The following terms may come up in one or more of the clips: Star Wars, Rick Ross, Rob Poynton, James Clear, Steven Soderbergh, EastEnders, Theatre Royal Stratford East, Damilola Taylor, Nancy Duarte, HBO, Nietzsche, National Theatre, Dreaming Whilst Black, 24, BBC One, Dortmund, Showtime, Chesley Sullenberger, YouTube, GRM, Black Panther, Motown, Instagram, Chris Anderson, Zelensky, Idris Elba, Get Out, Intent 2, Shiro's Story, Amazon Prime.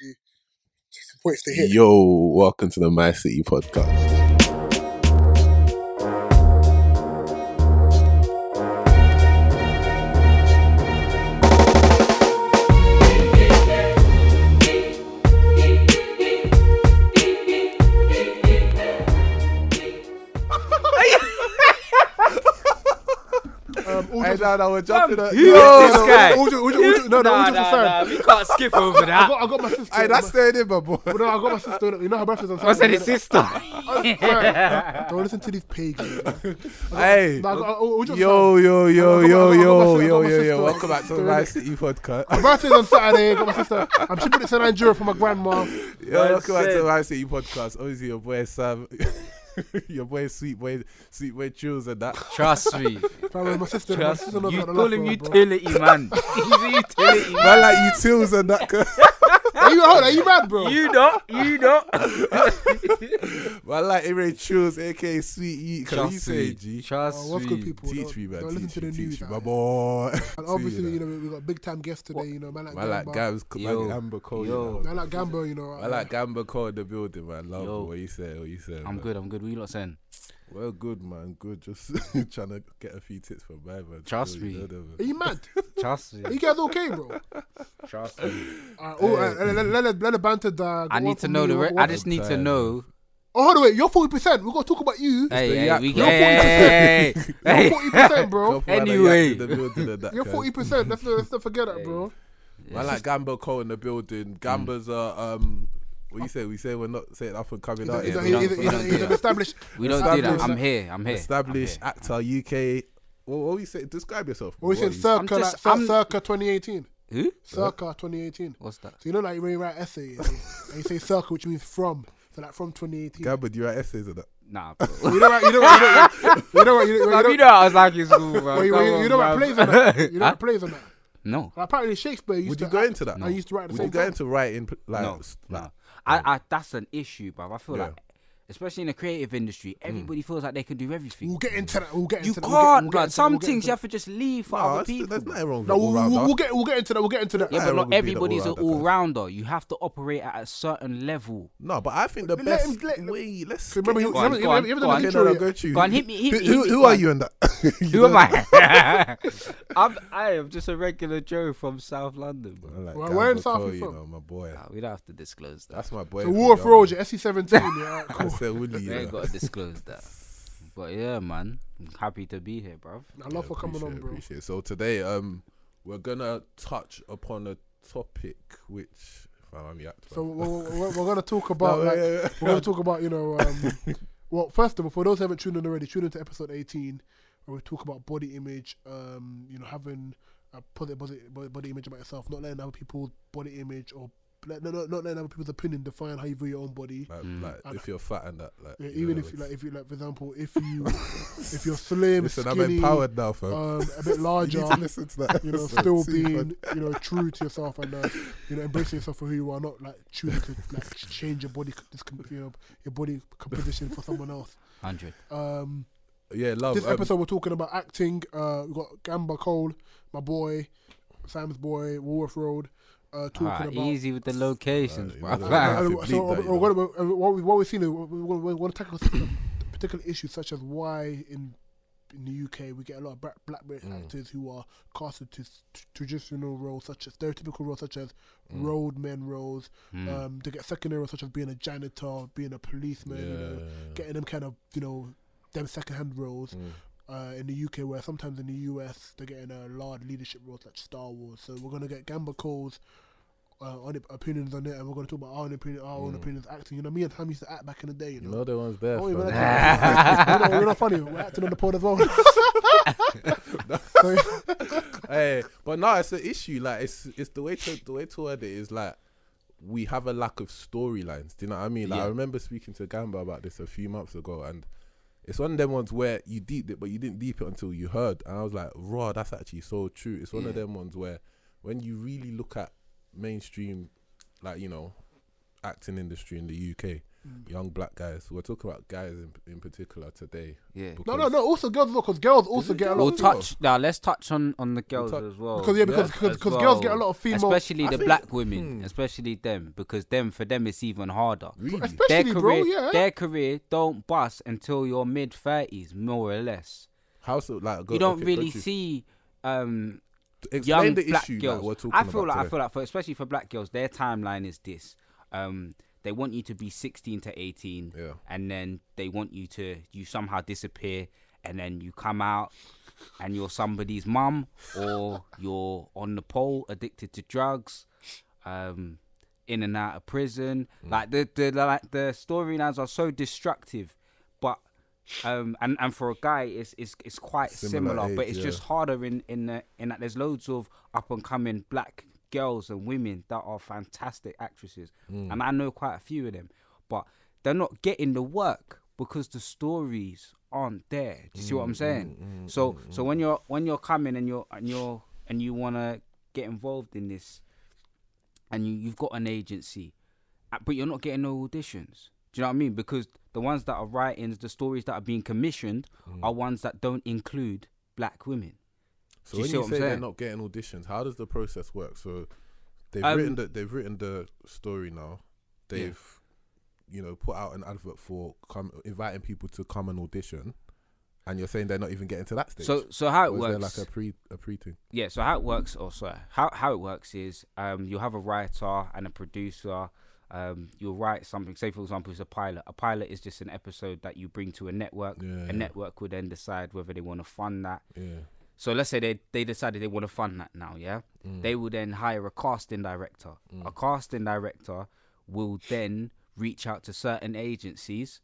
some points to hit. Yo, welcome to the My City Podcast. No, we can't skip over that. I got my sister. Hey, that's staying in, my boy. Well, no, I got my sister. You know her birthday's on Saturday. I said his sister. Don't listen to these pages. Hey, yo, welcome back to the My City Podcast. My birthday's on Saturday. Got my sister. I'm shipping it to Nigeria for my grandma. Yo, welcome back to the My City Podcast. Obviously, your boy Sam. Your boy, sweet boy, chills and that. Trust me. Probably my sister. Trust me. You call him utility, man. He's a utility. Man, like utils and that. Are you mad, bro? You not. Man, like every chills, aka sweet eat. Can you say G? Trust me. Good people. Teach me, man. Listen to the news, my boy. And obviously, you know, we got big time guests today. You know, man like Gamba Cole. Yo, man like Gamba. You know, I like Gamba Cole in the building, man. Love what you say. I'm good. What are you lot saying? Well, good, man. Good. Just trying to get a few tips for my man. Trust me. Are you mad? Trust me. Are you guys okay, bro? Trust me. Let the banter die. I need to know the rest. I just need to know. Oh, hold on, wait. You're 40%. We're going to talk about you. You're 40%, bro. Anyway. You're 40%. Let's not forget that, bro. I like Gamba Cole in the building. Gamba's what you say? We say we're not saying up and coming out. We don't do that. I'm here. Established actor, UK. What we say? Describe yourself. Well, we said circa 2018. Who? Circa 2018. What's that? So you know, like when you write essays, and you say circa, which means from. So like from 2018. Gabba, do you write essays or that? Nah, bro. You know what? I was like in school, bro. You know what plays on that? No. Apparently Shakespeare used to. Would you go into that? I used to write the same thing. Would you go into writing? No. I that's an issue, bruv. I feel like, especially in the creative industry, everybody feels like they can do everything. We'll get into that. You can't, blood. Some things you have to just leave for other people. There's nothing wrong with that. We'll get into that. Yeah, but not everybody's an all-rounder. You have to operate at a certain level. No, but I think the best way... Let's remember, you haven't done a go to. Go on, hit me. Who are you in that? Who am I? I am just a regular Joe from South London, bro. Where in South you from? My boy. We don't have to disclose that. That's my boy. So Wharf Road, your SE17, yeah, cool. We ain't got to disclose that. But yeah, man, I'm happy to be here, bruv. I love for coming on, bro. Appreciate it. So today, we're going to touch upon a topic which... So we're going to talk about... We're going to talk about, you know... well, first of all, for those who haven't tuned in already, tune into episode 18, where we talk about body image, you know, having a positive body image about yourself, not letting other people's body image or... Not letting other people's opinion define how you view your own body. Like if you're fat and that, like yeah, even if you like, for example, if you're slim, listen, skinny, I'm empowered now, fam. A bit larger, you know, still being true to yourself and embracing yourself for who you are, not like choosing to like change your body, your body composition for someone else. 100. Yeah, love. This episode we're talking about acting. We got Gamba Cole, my boy, Sam's boy, Woolworth Road. Talking about easy with the locations. What we've seen is we want to tackle particular issues such as why in the UK we get a lot of black British actors who are casted to traditional roles, such as stereotypical roles, such as roadmen roles. They get secondary roles such as being a janitor, being a policeman, getting them kind of them secondhand roles. In the UK, where sometimes in the US they're getting a large leadership roles like Star Wars. So we're gonna get Gamba Cole's opinions on it, and we're gonna talk about our own opinions acting. You know, me and Ham used to act back in the day. You know the ones there. Oh, we're not funny. We're acting on the pod as well. Hey, but no, it's an issue. Like it's the way to word it is like. We have a lack of storylines. Do you know what I mean? Like I remember speaking to Gamba about this a few months ago, and. It's one of them ones where you deeped it, but you didn't deep it until you heard. And I was like, raw, that's actually so true. It's one of them ones where when you really look at mainstream, like, acting industry in the UK, young black guys. We're talking about guys in particular today. Yeah. No. Also girls as well, because girls also get a lot. Let's touch on the girls as well. Because girls get a lot of female, especially the black women, especially them, because them for them it's even harder. Really? Especially their career don't bust until your mid 30s, more or less. How so? Like you don't really see. Explain young the black issue girls. Like we're talking about today. I feel like especially for black girls, their timeline is this. They want you to be 16 to 18, and then they want you to somehow disappear, and then you come out and you're somebody's mum, or you're on the pole, addicted to drugs, in and out of prison. Like the storylines are so destructive, but. And for a guy, it's quite similar age, but it's just harder in that there's loads of up and coming black girls and women that are fantastic actresses, and I know quite a few of them, but they're not getting the work because the stories aren't there. Do you see what I'm saying? So when you're coming and you want to get involved in this, and you've got an agency, but you're not getting no auditions. Do you know what I mean? Because the ones that are writings, the stories that are being commissioned are ones that don't include black women. So when you say they're not getting auditions, how does the process work? So they've written the story now. They've put out an advert for inviting people to come and audition, and you're saying they're not even getting to that stage. So how it works? Is there like a pre thing? Yeah. So how it works? How it works is you have a writer and a producer. You'll write something, say for example it's a pilot is just an episode that you bring to a network. A network would then decide whether they want to fund that. So let's say they decided they want to fund that now. They will then hire a casting director. A casting director will then reach out to certain agencies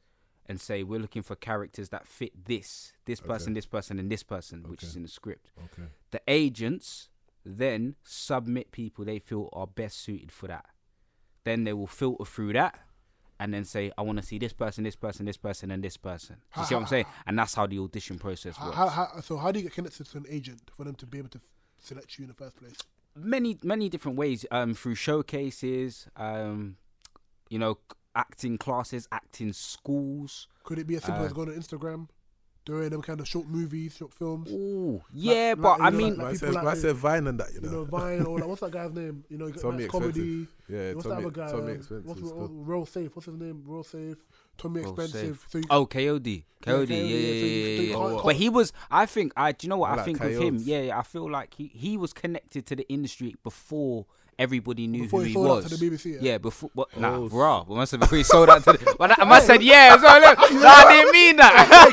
and say we're looking for characters that fit this person, this person and this person, which is in the script. The agents then submit people they feel are best suited for that. Then they will filter through that and then say, I want to see this person, this person, this person, and this person. Do you see what I'm saying? And that's how the audition process works. So how do you get connected to an agent for them to be able to select you in the first place? Many different ways. Through showcases, acting classes, acting schools. Could it be as simple as going on Instagram? Doing them kind of short movies, short films. Ooh, yeah, but I mean... I said Vine and that, You know, Vine, or what's that guy's name? You know, he got Tommy comedy. Yeah, what's Tommy, that other guy? Tommy Expensive. Real Safe, what's his name? Real Safe, Tommy Real Expensive. Safe. So KOD. KOD, yeah. But he was, I think of him? Yeah, I feel like he was connected to the industry before... Everybody knew before who he was. Before he sold out to the BBC, I must have before he sold out to the... I must have said, I didn't mean that.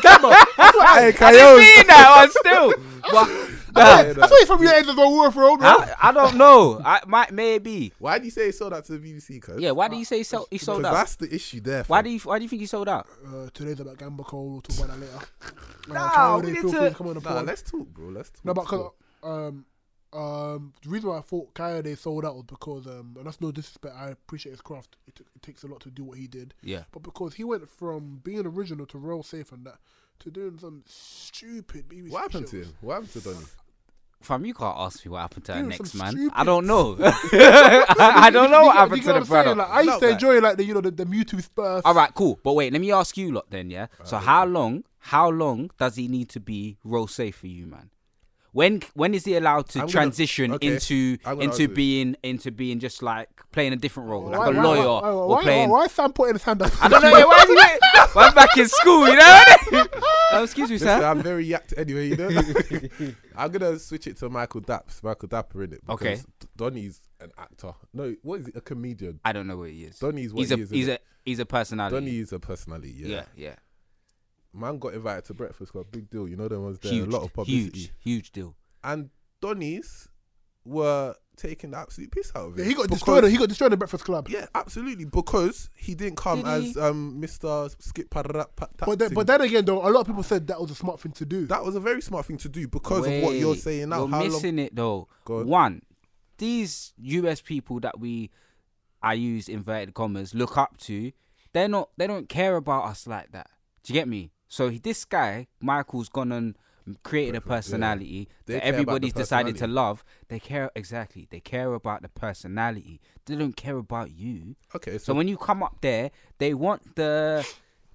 I didn't mean that, that's why he's from your end of the world for old. I don't know. I might, maybe. Why do you say he sold out to the BBC, cuz? Yeah, why do you say he sold out? That's the issue there. Why do you think he sold out? Today's about Gamba Cole. We'll talk about that later. Let's talk, bro. Let's talk. No, but because... the reason why I thought Kayode sold out was because, and that's no disrespect, I appreciate his craft. It takes a lot to do what he did. Yeah. But because he went from being original to Real Safe and that to doing some stupid BBC. What happened to him? What happened to Donnie? Fam, you can't ask me what happened to her next, man. I don't know. I don't know what happened to the brother. Like, I used to enjoy the Mewtwo spurs. All right, cool. But wait, let me ask you lot then, yeah? So how long does he need to be Real Safe for you, man? When is he allowed to transition into being just like playing a different role, like a lawyer or playing? Why is Sam putting his hand up? I don't know. Why is he? I'm back in school, you know. Excuse me, Sam. I'm very yacked anyway, you know. I'm gonna switch it to Michael Dapaah in it. Okay. Donnie's an actor. No, what is he? A comedian? I don't know what he is. Donnie's what he is. He's a personality. Donnie is a personality. Yeah. Man got invited to Breakfast Club, big deal. You know them ones there, huge, a lot of publicity. Huge deal. And Donnie's were taking the absolute piss out of it. Yeah, he got destroyed at Breakfast Club. Yeah, absolutely, because he didn't come as Mr. Skip Parrap. But then again, though, a lot of people said that was a smart thing to do. That was a very smart thing to do because of what you're saying now. You're missing it, though. One, these US people that I use inverted commas, look up to, they don't care about us like that. Do you get me? So this guy, Michael's gone and created a personality that everybody's decided to love. They care They care about the personality. They don't care about you. Okay. So when you come up there, they want the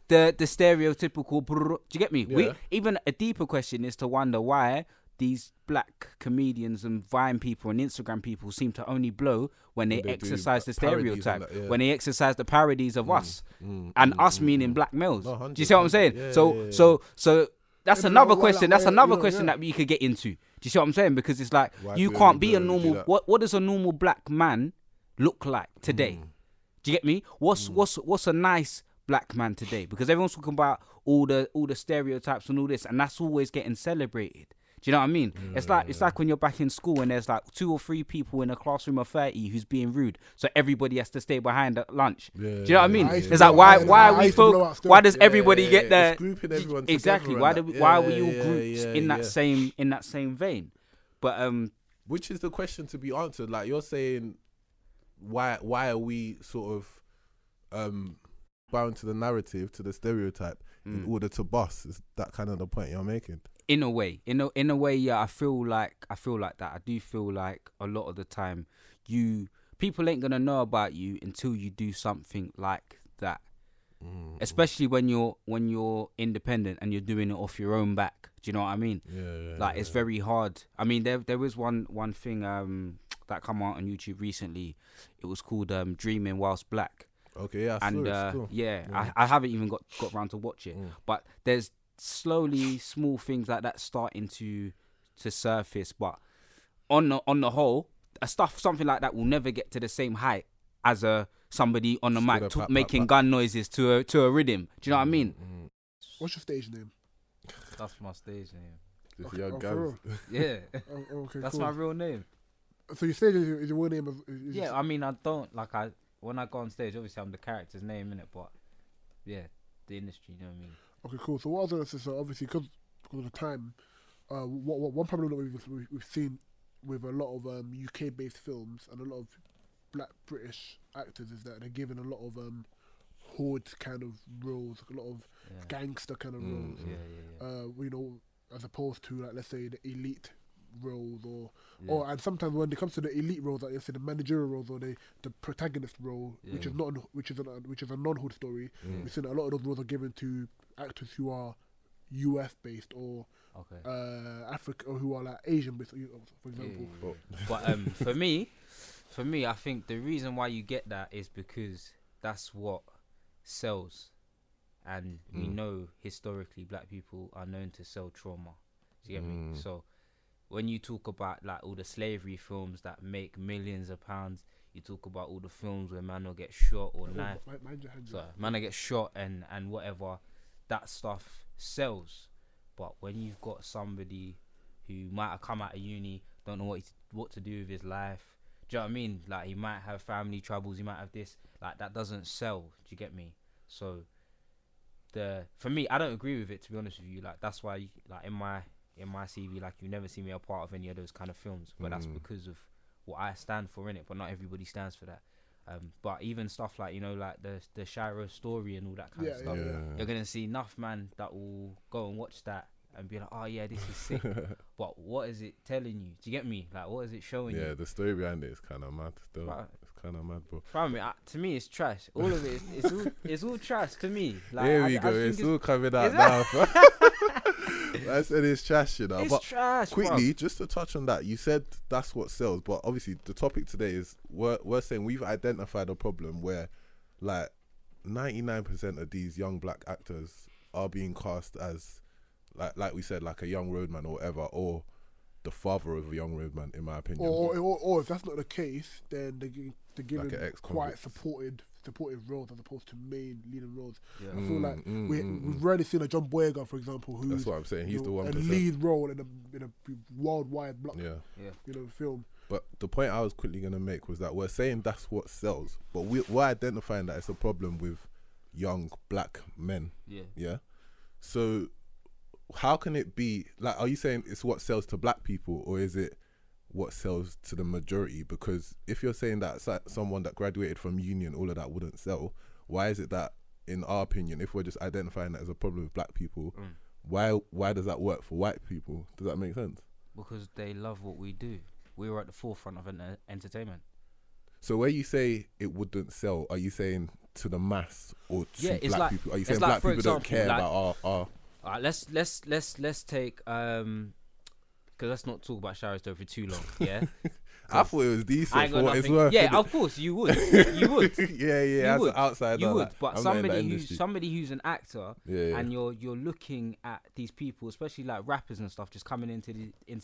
stereotypical. Do you get me? Yeah. We, even a deeper question is to wonder why these black comedians and Vine people and Instagram people seem to only blow when they exercise the stereotype, when they exercise the parodies of us and us meaning black males. Do you see what I'm saying? So that's another question. That's another question that we could get into. Do you see what I'm saying? Because it's like you can't be a normal. What does a normal black man look like today? Do you get me? What's a nice black man today? Because everyone's talking about all the stereotypes and all this, and that's always getting celebrated. Do you know what I mean? Yeah, it's like when you're back in school and there's like 2 or 3 people in a classroom of 30 who's being rude, so everybody has to stay behind at lunch. Yeah, do you know what I mean? It's like why are we folk? Why does everybody get there? Exactly. Why were you all groups in that same vein? But which is the question to be answered? Like you're saying, why are we sort of bound to the narrative, to the stereotype in order to bust? Is that kind of the point you're making? In a way, yeah, I feel like that. I do feel like a lot of the time, people ain't gonna know about you until you do something like that. Mm. Especially when you're independent and you're doing it off your own back. Do you know what I mean? Yeah, like it's very hard. I mean, there was one thing that come out on YouTube recently. It was called Dreaming Whilst Black. Okay, yeah, I haven't even got around to watch it, but there's. Slowly, small things like that starting to surface, but on the whole, something like that will never get to the same height as somebody on the mic making gun noises to a rhythm. Do you know what I mean? What's your stage name? That's my stage name. Okay, yeah, okay, that's cool. My real name. So your stage is your real name? I mean, I don't like when I go on stage. Obviously, I'm the character's name innit, but yeah, the industry. You know what I mean? Okay, cool. So what I was going to say, so obviously, because of the time, one problem that we've seen with a lot of UK-based films and a lot of black British actors is that they're given a lot of hood kind of roles, a lot of gangster kind of roles. You know, as opposed to, like, let's say, the elite roles or and sometimes when it comes to the elite roles, like you say, the managerial roles or the protagonist role, which is a non-hood story, we've seen that a lot of those roles are given to actors who are US based or Africa or who are like Asian based, for example. But for me, I think the reason why you get that is because that's what sells, and we know historically black people are known to sell trauma. Do you get me? So when you talk about like all the slavery films that make millions of pounds, you talk about all the films where man will get shot or knifed, man will get shot and whatever. That stuff sells, but when you've got somebody who might have come out of uni, don't know what to do with his life, do you know what I mean? Like he might have family troubles, he might have this, like that doesn't sell. Do you get me? So for me, I don't agree with it, to be honest with you. Like that's why, like in my CV, like you never see me a part of any of those kind of films, but that's because of what I stand for in it. But not everybody stands for that. But even stuff like, you know, like the Shiro's Story and all that kind of stuff, you're gonna see enough man that will go and watch that and be like, oh yeah, this is sick. But what is it telling you? Do you get me? Like what is it showing you? Yeah, the story behind it is kind of mad still. Right. It's kind of mad, bro. To me, it's trash. All of it, it's all trash to me. Like, there we go. It's all coming out now. I said it's trash, you know. It's but trash. Quickly, bro. Just to touch on that, you said that's what sells, but obviously the topic today is we're saying we've identified a problem where, like, 99% of these young black actors are being cast as, like we said, like a young roadman or whatever, or the father of a young roadman, in my opinion. Or if that's not the case, then they're given like quite supportive roles as opposed to main leading roles. Yeah. I feel like we've rarely seen a John Boyega, for example, who's that's what I'm saying. He's the one a lead role in a worldwide block, you know, film. But the point I was quickly gonna make was that we're saying that's what sells, but we're identifying that it's a problem with young black men. Yeah. Yeah. So how can it be like? Are you saying it's what sells to black people, or is it what sells to the majority? Because if you're saying that someone that graduated from uni and all of that wouldn't sell, why is it that, in our opinion, if we're just identifying that as a problem with black people, Why does that work for white people? Does that make sense? Because they love what we do. We were at the forefront of entertainment. So where you say it wouldn't sell, are you saying to the mass or to black people? Are you saying black people don't care about our... All right, let's take... Because let's not talk about Shiro's Story for too long, yeah? I thought it was decent for what it's worth. Yeah, of course, you would. You would. Yeah, as an outsider. You would, but somebody who's an actor and you're looking at these people, especially like rappers and stuff, just coming into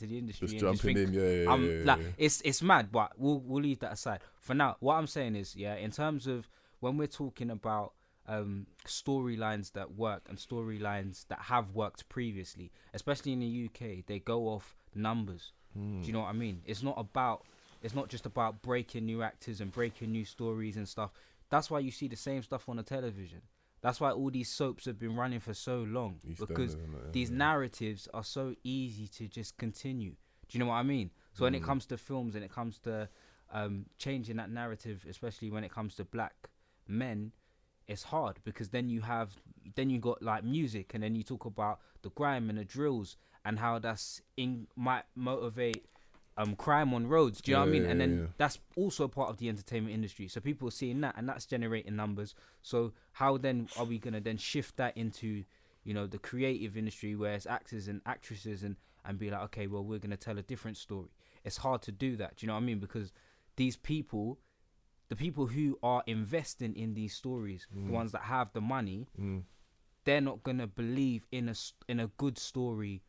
the industry. Just jumping in, It's mad, but we'll leave that aside. For now, what I'm saying is, in terms of when we're talking about storylines that work and storylines that have worked previously, especially in the UK, they go off numbers. Do you know what I mean? It's not just about breaking new actors and breaking new stories and stuff. That's why you see the same stuff on the television. That's why all these soaps have been running for so long, because these narratives are so easy to just continue. Do you know what I mean? So when it comes to films and it comes to changing that narrative, especially when it comes to black men, it's hard, because then you got like music, and then you talk about the grime and the drills and how that's might motivate crime on roads. Do you know what I mean? And then that's also part of the entertainment industry. So people are seeing that, and that's generating numbers. So how then are we gonna then shift that into, the creative industry, where it's actors and actresses and be like, okay, well, we're gonna tell a different story. It's hard to do that. Do you know what I mean? Because these people, the people who are investing in these stories, the ones that have the money, they're not gonna believe in a good story.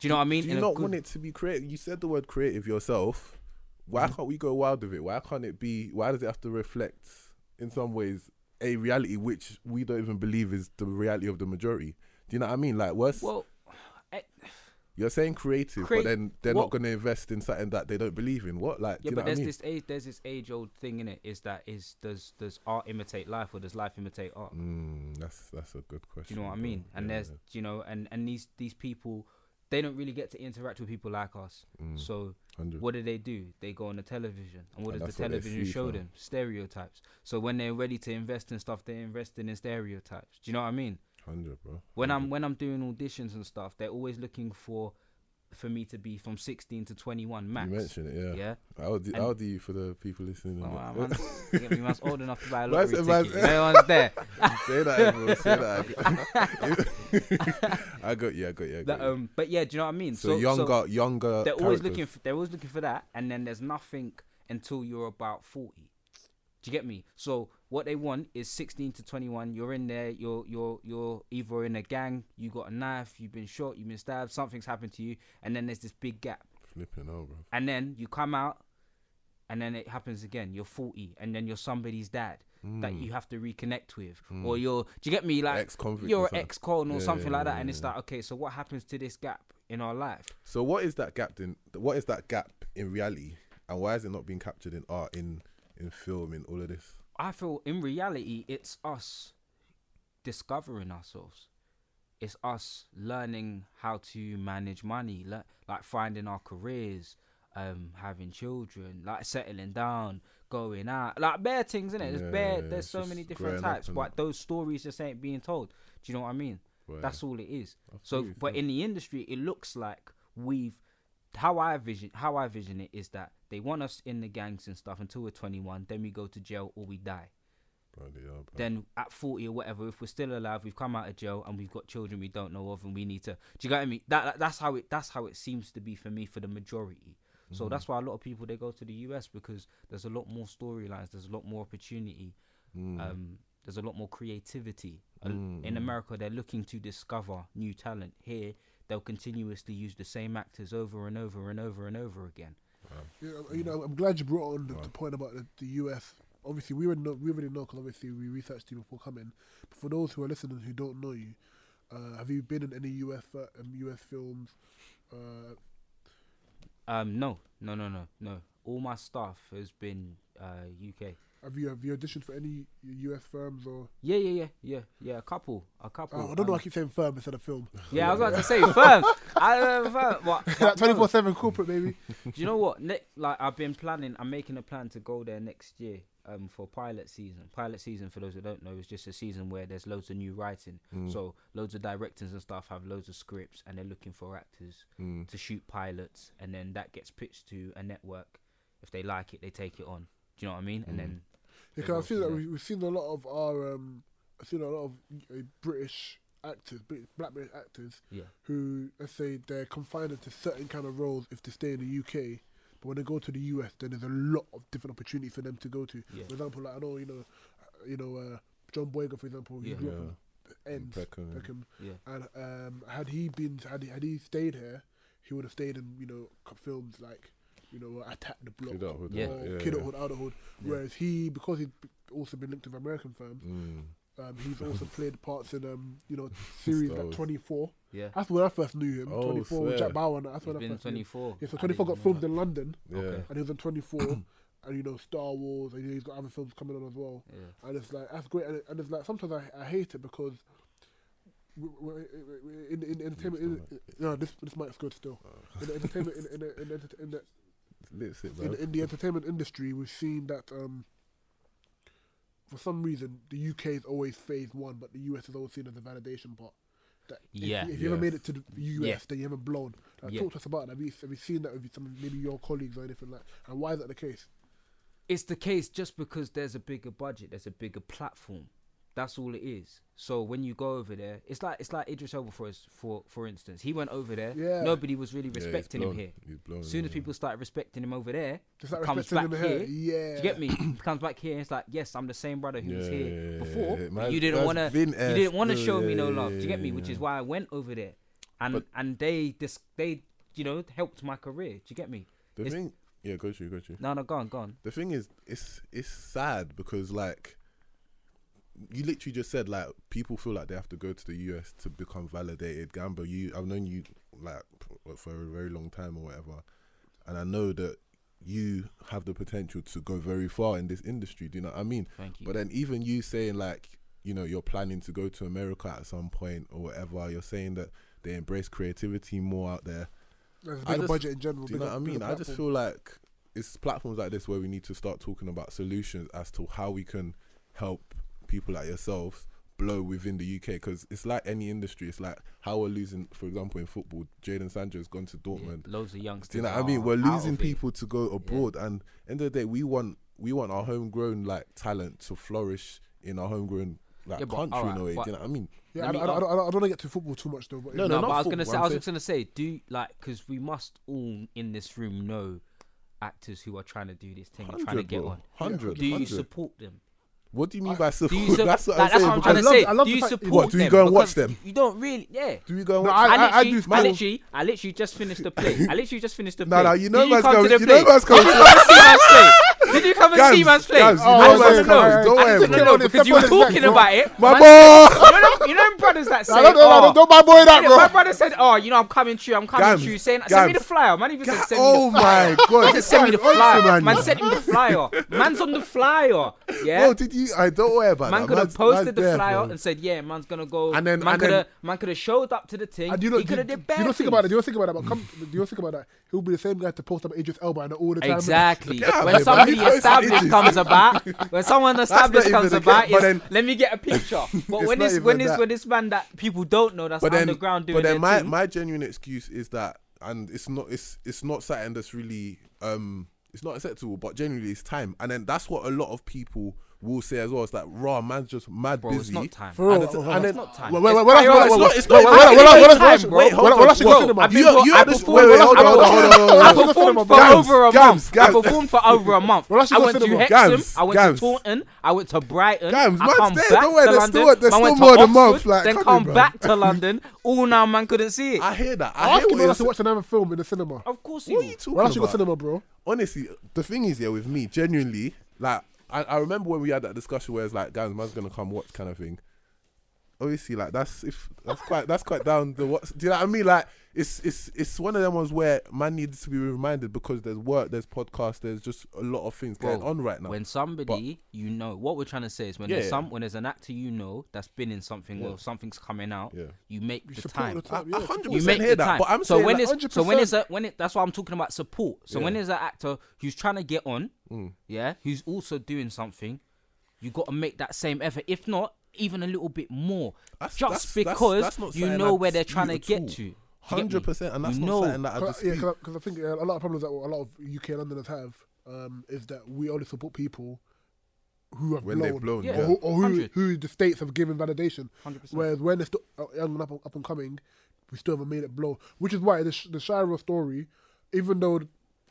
Do you know what I mean? Do you not want it to be creative? You said the word creative yourself. Why can't we go wild with it? Why can't it be? Why does it have to reflect, in some ways, a reality which we don't even believe is the reality of the majority? Do you know what I mean? Like, worse. Well, you're saying creative, but then they're not going to invest in something that they don't believe in. What? Like, yeah, do you know what I mean? There's this age-old thing in it. Does art imitate life, or does life imitate art? That's a good question. Do you know what I mean? And there's and these people, they don't really get to interact with people like us. So 100. What do? They go on the television. And what does the television show them? Stereotypes. So when they're ready to invest in stuff, they're investing in stereotypes. Do you know what I mean? 100, bro. 100. When I'm doing auditions and stuff, they're always looking for me to be from 16 to 21 max. You mentioned it, yeah. I'll do you for the people listening. Man's old enough to buy a lottery ticket. No one's there. Say that, bro. Say that. I got you. But yeah, do you know what I mean? So younger. They're always looking for that, and then there's nothing until you're about 40. Do you get me? So what they want is 16 to 21. You're in there. You're either in a gang. You got a knife. You've been shot. You've been stabbed. Something's happened to you. And then there's this big gap. Flipping over. And then you come out, and then it happens again. You're 40, and then you're somebody's dad that you have to reconnect with, or you're. Do you get me? Like ex-convict, you're an ex-con or something like that. And it's like, okay, so what happens to this gap in our life? So what is that gap then? What is that gap in reality, and why is it not being captured in art? In film, in all of this? I feel in reality, it's us discovering ourselves. It's us learning how to manage money, like finding our careers, having children, like settling down, going out, like bare things, innit? There's so many different types, but those stories just ain't being told. Do you know what I mean? Right. That's all it is. But in the industry, it looks like how I vision it is that they want us in the gangs and stuff until we're 21, then we go to jail or we die. Bro. Then at 40 or whatever, if we're still alive, we've come out of jail and we've got children we don't know of, and we need to. Do you get what I mean? That's how it seems to be for me, for the majority. So that's why a lot of people, they go to the US, because there's a lot more storylines, there's a lot more opportunity, there's a lot more creativity. In America, they're looking to discover new talent. Here, they'll continuously use the same actors over and over and over and over again. I'm glad you brought on the point about the US. Obviously, we already know, because obviously we researched you before coming. But for those who are listening who don't know you, have you been in any US films? No. All my stuff has been UK. Have you auditioned for any US firms or? Yeah. A couple. I don't know. I keep saying firm instead of film. Yeah, I was about to say firm. That 24/7 corporate, baby. Do you know what? I've been planning. I'm making a plan to go there next year. for pilot season. Pilot season, for those who don't know, is just a season where there's loads of new writing. So loads of directors and stuff have loads of scripts, and they're looking for actors to shoot pilots, and then that gets pitched to a network. If they like it, they take it on. Do you know what I mean? And then I feel that we've seen a lot of our I've seen a lot of British actors, black British actors, who, let's say, they're confined to certain kind of roles if they stay in the UK. But when they go to the US, then there's a lot of different opportunities for them to go to. For example, like I know, John Boyega, for example, he grew up in Peckham. And had he stayed here, he would have stayed in, films like, Attack the Block, Kid Out of the Hood. Whereas he, because he'd also been linked with American firms, he's also played parts in series like 24. That's when I first knew him. 24 with Jack Bauer. That's when I first knew him. 24. Yeah, so 24 got filmed in London, and he was in 24, and Star Wars, and he's got other films coming on as well. And it's like that's great, and it's like sometimes I hate it because in entertainment, this mic's good still. In the entertainment industry, we've seen that. For some reason, the UK is always phase one, but the US is always seen as a validation part. If you haven't made it to the US, then you haven't blown. Talk to us about that. Have you seen that with some, maybe your colleagues or anything like that? And why is that the case? It's the case just because there's a bigger budget, there's a bigger platform. That's all it is. So when you go over there, it's like Idris Elba for instance. He went over there. Nobody was really respecting him here. As soon as people started respecting him over there, he comes back here. Do you get me? He comes back here and it's like, yes, I'm the same brother who was here before. You didn't want to show me no love. Do you get me? Which is why I went over there, and they helped my career. Do you get me? Go to you. No, go on. The thing is, it's sad because like. You literally just said like people feel like they have to go to the US to become validated. Gamba, I've known you like for a very long time or whatever, and I know that you have the potential to go very far in this industry. Do you know what I mean? Thank you. But then even you saying like you're planning to go to America at some point or whatever, you're saying that they embrace creativity more out there. There's a bigger budget in general. Do you know what I mean? I just feel like it's platforms like this where we need to start talking about solutions as to how we can help people like yourselves blow within the UK, because it's like any industry. It's like how we're losing, for example, in football, Jadon Sancho's gone to Dortmund. Loads of youngsters. Do you know what I mean? We're losing people to go abroad, and end of the day, we want our homegrown like talent to flourish in our homegrown country in a way. Do you know what I mean? Yeah, I don't want to get to football too much though. But but I was just gonna say, because we must all in this room know actors who are trying to do this thing, trying to get on. 100. Do you support them? What do you mean by support? That's what I'm saying. Do you support them? Do you go and watch them? You don't really, Do you go and watch them? I literally just finished the play. No, you know man's going. Did you come and see man's play? I just want to know. I just want to know because you were talking about it. My boy. You know brothers that say, don't my boy that, bro. My brother said, I'm coming to you. Saying, send me the flyer. Man even said, oh my God. Just send me the flyer. Man sent him the flyer. Man's on the flyer. Yeah. Bro, did you? I don't worry about man that. Man could have posted the flyer and said, yeah, man's going to go. And then man could have showed up to the thing. He could have did better. Do you not think about that? He'll be the same guy to post up Idris Elba and all the time. Exactly. When somebody established comes about, let me get a picture. But when this man that people don't know that's underground doing it. But then my genuine excuse is that, and it's not something that's really it's not acceptable, but generally it's time. And then that's what a lot of people will say as well. It's like, raw, man's just mad busy. It's not time. It's not time. I performed for over a month. I went to Hexham. I went to Taunton. I went to Brighton. I come back to London. I went to Oxford. Then come back to London. All now, man couldn't see it. I hear that. I hear you to watch another film in the cinema. Of course you. What are you talking about? Why don't you go to cinema, bro? Honestly, the thing is with me, genuinely, like, I remember when we had that discussion where it's like, guys, man's going to come watch kind of thing. obviously like that's quite down the what, do you know what I mean? Like it's one of them ones where man needs to be reminded, because there's work, there's podcasts, there's just a lot of things going on right now. When somebody, but, you know, what we're trying to say is when there's an actor, you know, that's been in something or something's coming out, you make the time. 100% hear that. But I'm saying when it's that's what I'm talking about, support. So when there's an actor who's trying to get on, who's also doing something, you got to make that same effort. If not, even a little bit more. Because you know where they're trying to get to. 100%, and that's not something that I just speak. Because I think a lot of problems that a lot of UK and Londoners have is that we only support people who have blown or who the states have given validation. 100%. Whereas when they're still young and up and coming, we still haven't made it blow. Which is why the Shiro's Story, even though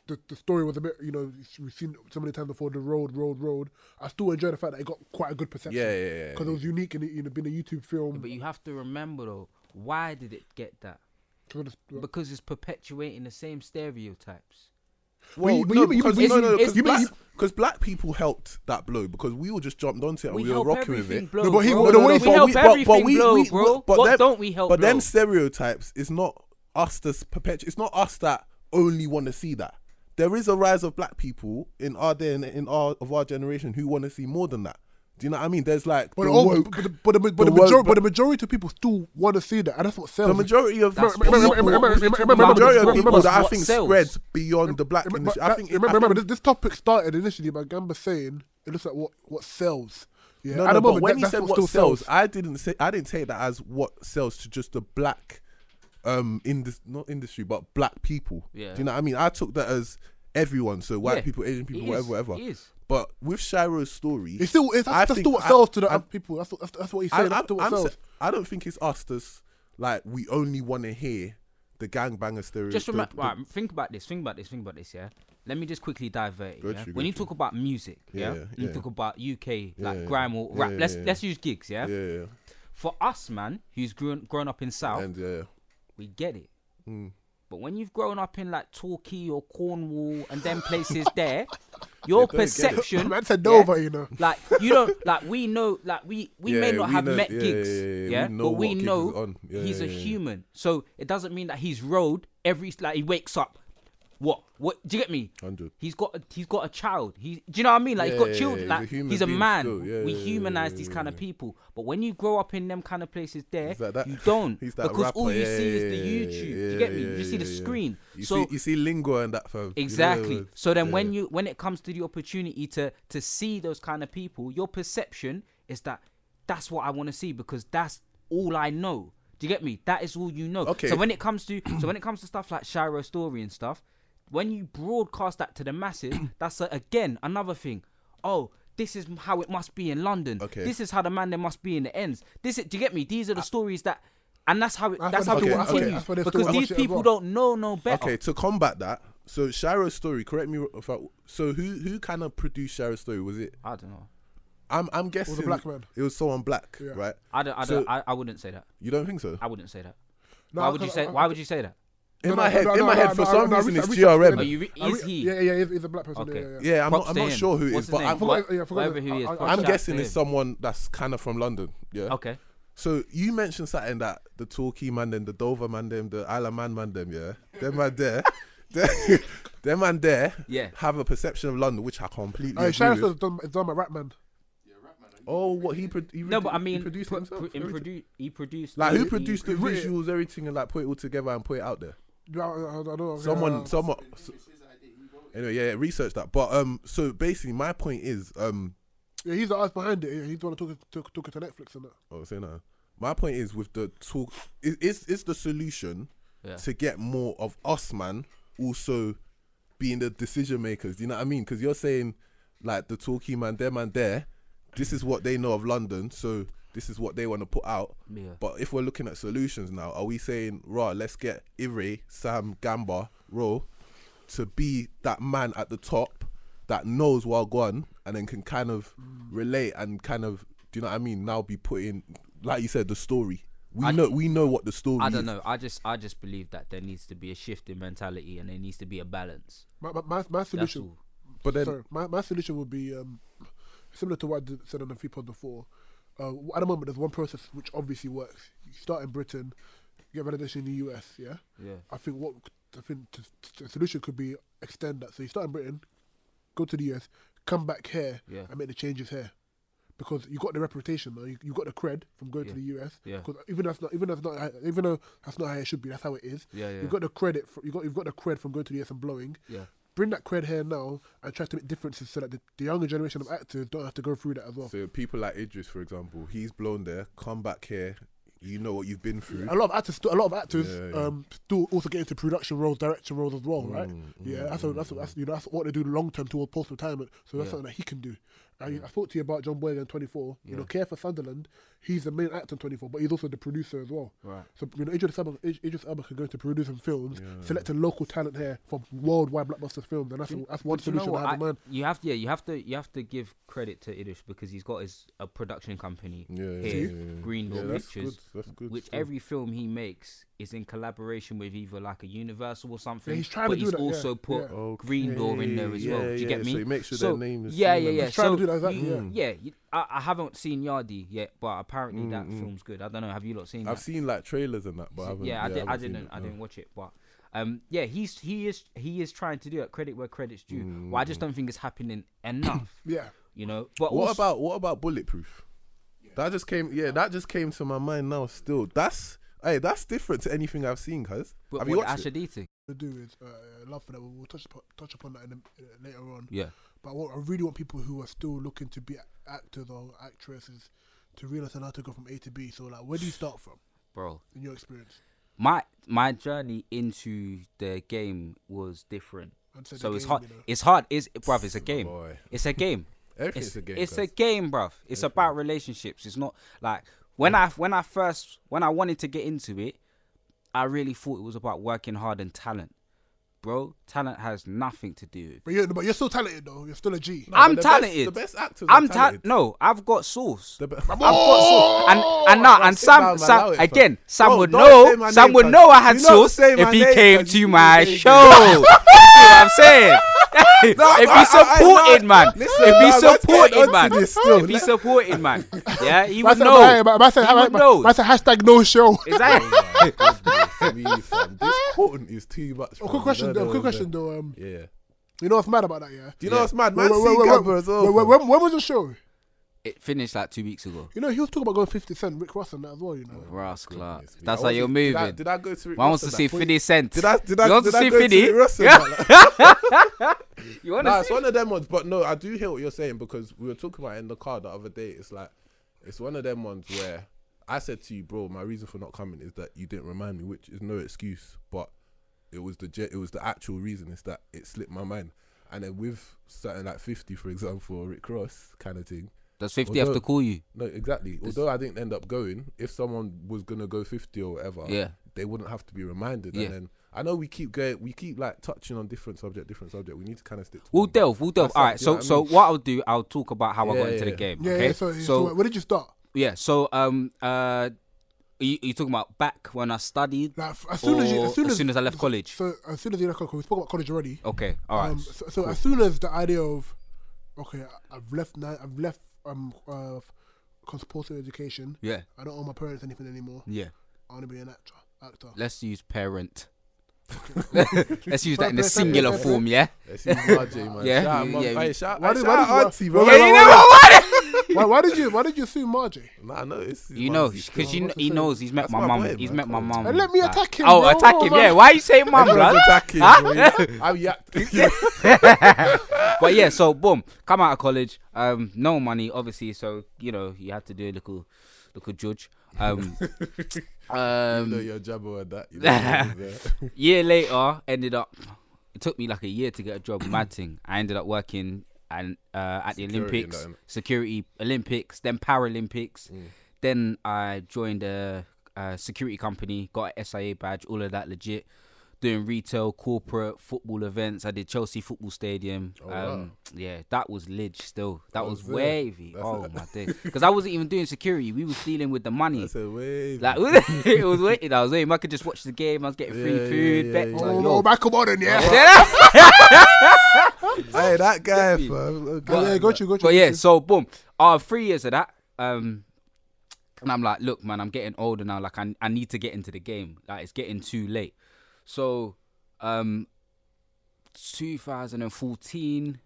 the story was a bit, you know, we've seen so many times before, the road. I still enjoy the fact that it got quite a good perception. Yeah. Because it was unique and it, you know, being a YouTube film. Yeah, but you have to remember though, why did it get that? Because it's perpetuating the same stereotypes. Well, because black people helped that blow, because we all just jumped onto it and we were rocking with it. Blow, no, but he, bro, the way we help everything blow, bro. But don't we help? But them stereotypes, it's not us that's perpetuate. It's not us that only want to see that. There is a rise of black people in our day and of our generation who want to see more than that. Do you know what I mean? There's like, but the majority of people still want to see that, and that's what sells. The majority of people that I think spreads beyond the black industry. Remember, this topic started initially by Gamba saying it looks like what sells. Yeah. No, but when he said what sells, I didn't take that as what sells to just the black, not industry, but black people. Yeah. Do you know what I mean? I took that as everyone, so white people, Asian people, whatever. But with Shiro's Story, that's still what sells to the people. That's what he said. I don't think it's us that's like, we only want to hear the gangbanger stereotype. Just remember, think about this, yeah? Let me just quickly divert. When you talk about music, you talk about UK, like grime or rap, let's use gigs, yeah? For us, man, who's grown up in South, we get it. Mm. But when you've grown up in like Torquay or Cornwall and them places there, your perception, that's a Dover, you know. Like you don't like we know like we may not have met Giggs, but we know he's a human. So it doesn't mean that he's road every like he wakes up. What? Do you get me? 100. He's got a child. Do you know what I mean? Like he's got children. Like he's a man. We humanize these kind of people. But when you grow up in them kind of places, there you don't, because all you see is the YouTube. Do you get me? You see the screen. So you see lingo and that film. Exactly. So then when it comes to the opportunity to see those kind of people, your perception is that that's what I want to see because that's all I know. Do you get me? That is all you know. Okay. So when it comes to stuff like Shiro's Story and stuff. When you broadcast that to the masses, that's again another thing. Oh, this is how it must be in London. Okay. This is how the man there must be in the ends. This is, do you get me? These are the stories that, and that's how it. That's how it continues because these people don't know no better. Okay, to combat that, so Shiro's Story. Correct me if I. So who kind of produced Shiro's Story? Was it? I don't know. I'm guessing it was a black man. It was someone black, right? I wouldn't say that. You don't think so? I wouldn't say that. No, why would you say that? In my head, for some reason, it's GRM. Is he? Yeah, he's a black person. Okay. Yeah, I'm not sure who it is, but I'm guessing it's someone that's kind of from London. Yeah. Okay. So you mentioned something that the Torquay man, them, the Dover man, them, the Isle of Man, them, them man there, them man there, have a perception of London which I completely agree with. Shiro's done by Rap Man. Oh, what he produced. Like who produced the visuals, everything, and like put it all together and put it out there. Someone. Anyway, research that. But so basically, my point is, he's the artist behind it. He's the one who took it to Netflix and that. Oh, say no. My point is with the talk, is the solution to get more of us, man, also being the decision makers. Do you know what I mean? Because you're saying like the talkie man there, this is what they know of London, so this is what they want to put out. Yeah. But if we're looking at solutions now, are we saying, right, let's get Iri, Sam, Gamba, Ro to be that man at the top that knows Wagwan and then can kind of relate and kind of, do you know what I mean, now be put in, like you said, the story. We know what the story is. I don't know. I just believe that there needs to be a shift in mentality and there needs to be a balance. My solution, but then, my solution would be... similar to what I said on a few pods before, At the moment, there's one process which obviously works. You start in Britain, you get validation in the US. Yeah. Yeah. I think the solution could be extend that. So you start in Britain, go to the US, come back here, and make the changes here, because you got the reputation, though. You got the cred from going to the US. Yeah. Because even though that's not how it should be, that's how it is. Yeah, yeah. You got the credit. You've got the cred from going to the US and blowing. Yeah. Bring that cred here now and try to make differences so that the younger generation of actors don't have to go through that as well. So people like Idris, for example, he's blown there, come back here. You know what you've been through. A lot of actors still also get into production roles, direction roles as well, right? That's what they do long term towards post retirement. So that's something that he can do. I spoke to you about John Boyega in 24. You know, care for Sunderland. He's the main actor in 24, but he's also the producer as well. Right. So you know, Idris Elba can go into producing films, select a local talent here from worldwide blockbuster films, and that's one solution. You know I have in mind. You have to give credit to Idris because he's got a production company here, Green Door Pictures. That's good which still. Every film he makes is in collaboration with either like a Universal or something, he's also put Green Door in there as well. Do you get me? So he makes sure their name is I haven't seen Yardie yet, but apparently that film's good. I don't know. Have you lot seen that? I've seen like trailers and that, but I didn't watch it. But he is trying to do that. Credit where credit's due. Well, I just don't think it's happening enough. You know. But what about Bulletproof? That just came to my mind now. Still, that's different to anything I've seen, cuz. But what Asher D thing to do is love for that. We'll touch upon that later on. Yeah. But I really want people who are still looking to be actors or actresses to realize how to go from A to B. So like, where do you start from, bro? In your experience, my journey into the game was different. So it's hard. You know? It's hard. It's a game. Boy. It's a game. It's a game, bruv. It's about relationships. It's not like when I wanted to get into it, I really thought it was about working hard and talent. Bro, talent has nothing to do with. But you're still talented though. You're still a G. No, I'm talented. The best actors. I've got sauce. Sam would know I had sauce if he came to my show. You see what I'm saying? If he supported, man. Yeah, he would know. That's a hashtag no show. Exactly. This cotton is too much. Quick question though. You know what's mad about that? Yeah. Do you know what's mad? When was the show? It finished like 2 weeks ago. You know, he was talking about going 50 Cent, Rick Ross and that as well, you know. Rascal. That's how you're moving. Did I go to Rick Ross? I want to see 50 Cent. It's one of them ones, but no, I do hear what you're saying because we were talking about it in the car the other day. It's like, it's one of them ones where I said to you, bro, my reason for not coming is that you didn't remind me, which is no excuse, but it was the actual reason. It's that it slipped my mind. And then with certain like 50, for example, or Rick Ross kind of thing. Does 50 have to call you? No, exactly. Although I didn't end up going, if someone was gonna go 50 or whatever, they wouldn't have to be reminded. Yeah. And then I know we keep touching on different subject. We need to kind of stick to. We'll delve. All right. What I'll talk about how I got into the game. Yeah. Okay? Yeah. So where did you start? Yeah. So you talking about back when I studied? Like, as soon as I left college. So as soon as you left college, we spoke about college already. Okay. All right. So cool. As soon as the idea of I've left. Compulsory education. Yeah. I don't owe my parents anything anymore. Yeah. I want to be an actor. Let's use parent. Let's use that in the singular form, yeah? Let's use RJ, man. Yeah. Shout out Auntie, bro. Yeah, you know what? Why did you assume Margie? Nah, I know it's. You know, because he knows he's met my mum. He's met my mum. And let me attack him. Oh, attack him! Yeah, why you say mum, bro? Attack him. I'm yapped. But yeah, so boom, come out of college, no money, obviously. So you know, you have to do a little judge. You know your jabber and that. You know, year later, ended up. It took me like a year to get a job. Mad thing. I ended up working. And at the Olympics, security Olympics, then Paralympics. Then I joined a security company, got an SIA badge, all of that legit. Doing retail, corporate, football events. I did Chelsea Football Stadium. Oh, wow. Yeah, that was lidge still. That was wavy. My days. Because I wasn't even doing security. We was dealing with the money. That's a wavy. Like, it was waiting. I was waiting. I could just watch the game. I was getting free food. Michael Modern, yeah. Hey, that guy, fam. Got you. But yeah, so boom. 3 years of that. And I'm like, look, man, I'm getting older now. Like, I need to get into the game. Like, it's getting too late. So, 2014,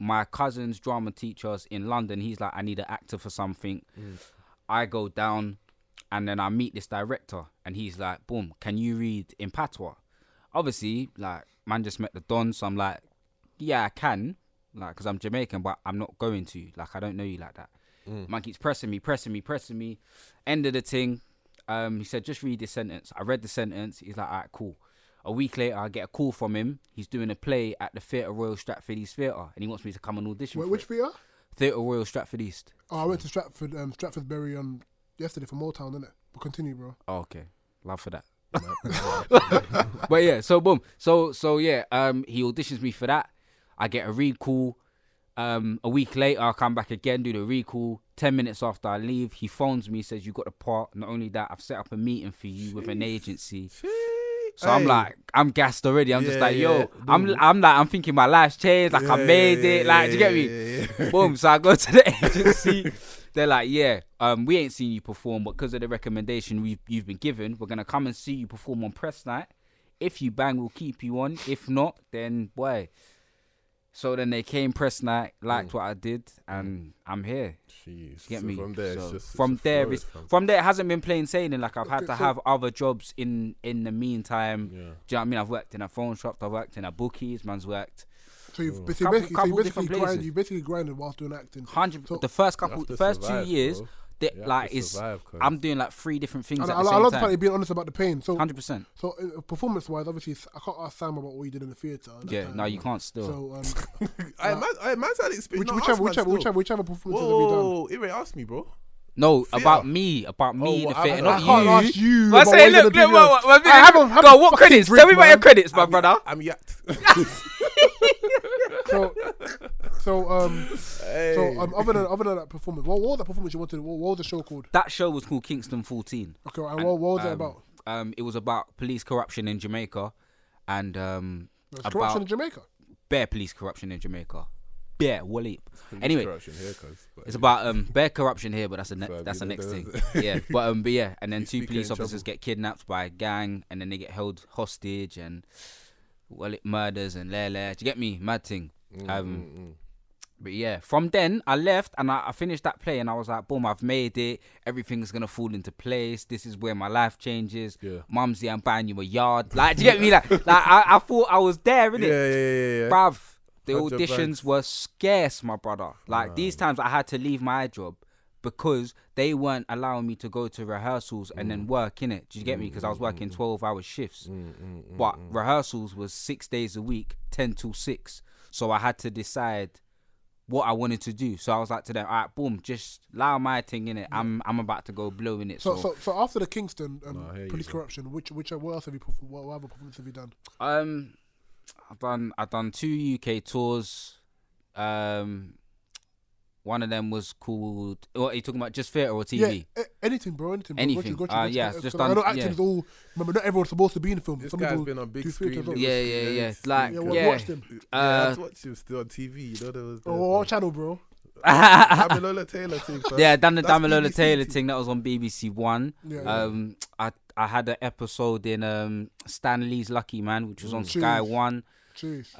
my cousin's drama teacher's in London. He's like, I need an actor for something. Mm. I go down, and then I meet this director, and he's like, boom, can you read in patois? Obviously, like, man just met the Don, so I'm like, yeah, I can, like, because I'm Jamaican, but I'm not going to. Like, I don't know you like that. Man keeps pressing me. End of the thing, he said, just read this sentence. I read the sentence. He's like, all right, cool. A week later, I get a call from him. He's doing a play at the Theatre Royal Stratford East Theatre, and he wants me to come and audition. Wait, which theatre? Theatre Royal Stratford East. Oh, I went to Stratford, Stratfordbury yesterday for Motown, didn't it? But continue, bro. Oh, okay. Love for that. But yeah, so boom. So yeah, he auditions me for that. I get a recall. A week later, I come back again, do the recall. 10 minutes after I leave, he phones me, says, you got the part. Not only that, I've set up a meeting for you with an agency. So I'm like, I'm gassed already. I'm just like, yo, I'm like, I'm thinking my life's changed. Like, I made it. Like, do you get me? Boom. So I go to the agency. They're like, yeah, we ain't seen you perform, but because of the recommendation you've been given, we're going to come and see you perform on press night. If you bang, we'll keep you on. If not, then boy. So then they came press night, liked what I did, and I'm here. Jeez. Get me? From there, it hasn't been plain sailing. Like, I've had to have other jobs in the meantime. Yeah. Do you know what I mean? I've worked in a phone shop, I've worked in a bookies, man's worked. So you basically grinded whilst doing acting. So the first 2 years, I'm doing like 3 different things at the same time. I love the fact you're being honest about the pain. So 100%. So performance-wise, obviously, I can't ask Sam about what you did in the theatre. Yeah, no, you can't still. So, I man's had experience. Whichever performances have you done? Whoa, Ire, ask me, bro. No, about me, the theatre, not you. I can't ask you. I say, look, go. What credits? Tell me about your credits, my brother. I'm yacked. So, other than that performance, what was that performance you wanted? What was the show called? That show was called Kingston 14. Okay, and what was it about? It was about police corruption in Jamaica, and corruption in Jamaica. Bare police corruption in Jamaica. Bare wally. Anyway, here, it's about bare corruption here, but that's the next thing. Yeah, but yeah, and then 2 police officers get kidnapped by a gang, and then they get held hostage, and it murders and lele. Do you get me? Mad thing. But yeah, from then I left and I finished that play and I was like, boom, I've made it. Everything's going to fall into place. This is where my life changes. Yeah. Mumsy, I'm buying you a yard. Like, do you get me? Like I thought I was there, innit? Yeah. Bruv, the auditions were scarce, my brother. Like, these times I had to leave my job because they weren't allowing me to go to rehearsals and then work, innit? Do you get me? Because I was working 12-hour shifts. But rehearsals was 6 days a week, 10 till 6. So I had to decide what I wanted to do. So I was like to them, all right, boom, just allow my thing in it. Yeah. I'm about to go blow in it. So after the Kingston police corruption, what else have you performed? What other performance have you done? I've done 2 UK tours. One of them was called. What are you talking about? Just theatre or TV? Yeah, anything, bro. Anything. I know acting is all. Remember, not everyone's supposed to be in film. This guy's been on big screen. Yeah. Like, watch them. I was watching him still on TV. You know, there was. What channel, bro? Damilola Taylor thing. Bro. Yeah, done the Damilola Taylor thing that was on BBC One. Yeah, I had an episode in Stan Lee's Lucky Man, which was on Sky One. Jeez.